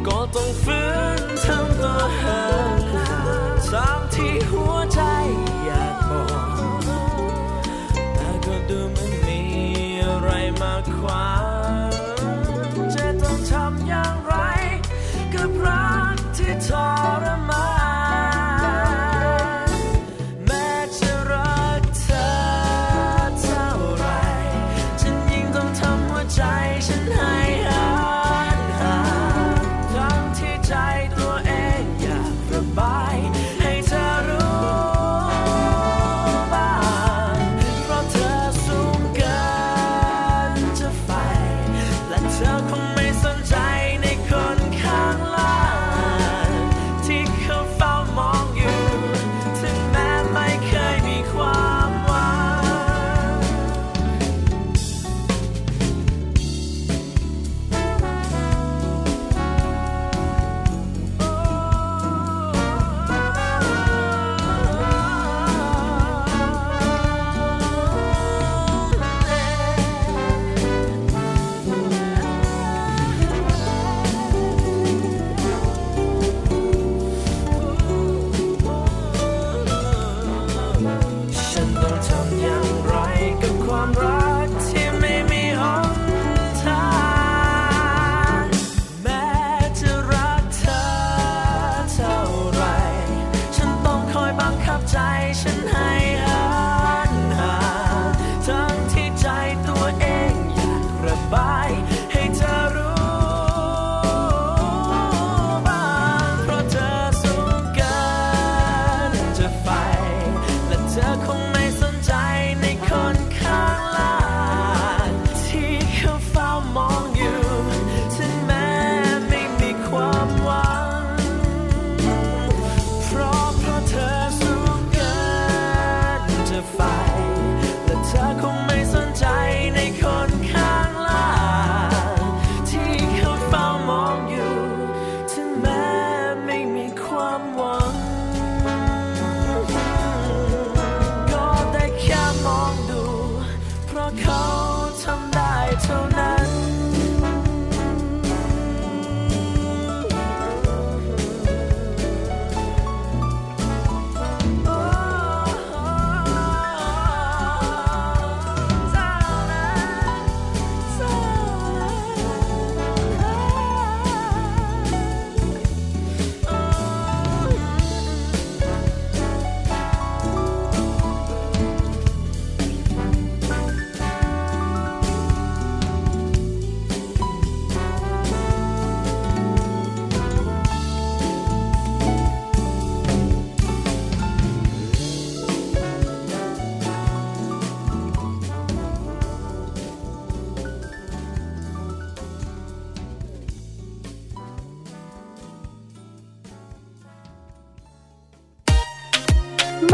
ก็ต้องฝืนทำตัวห่างตามที่หัวใจอยากบอกแต่ก็ดูมันมีอะไรมาขวางจะต้องทำอย่างไรกับรักที่ทรมาน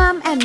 Mom and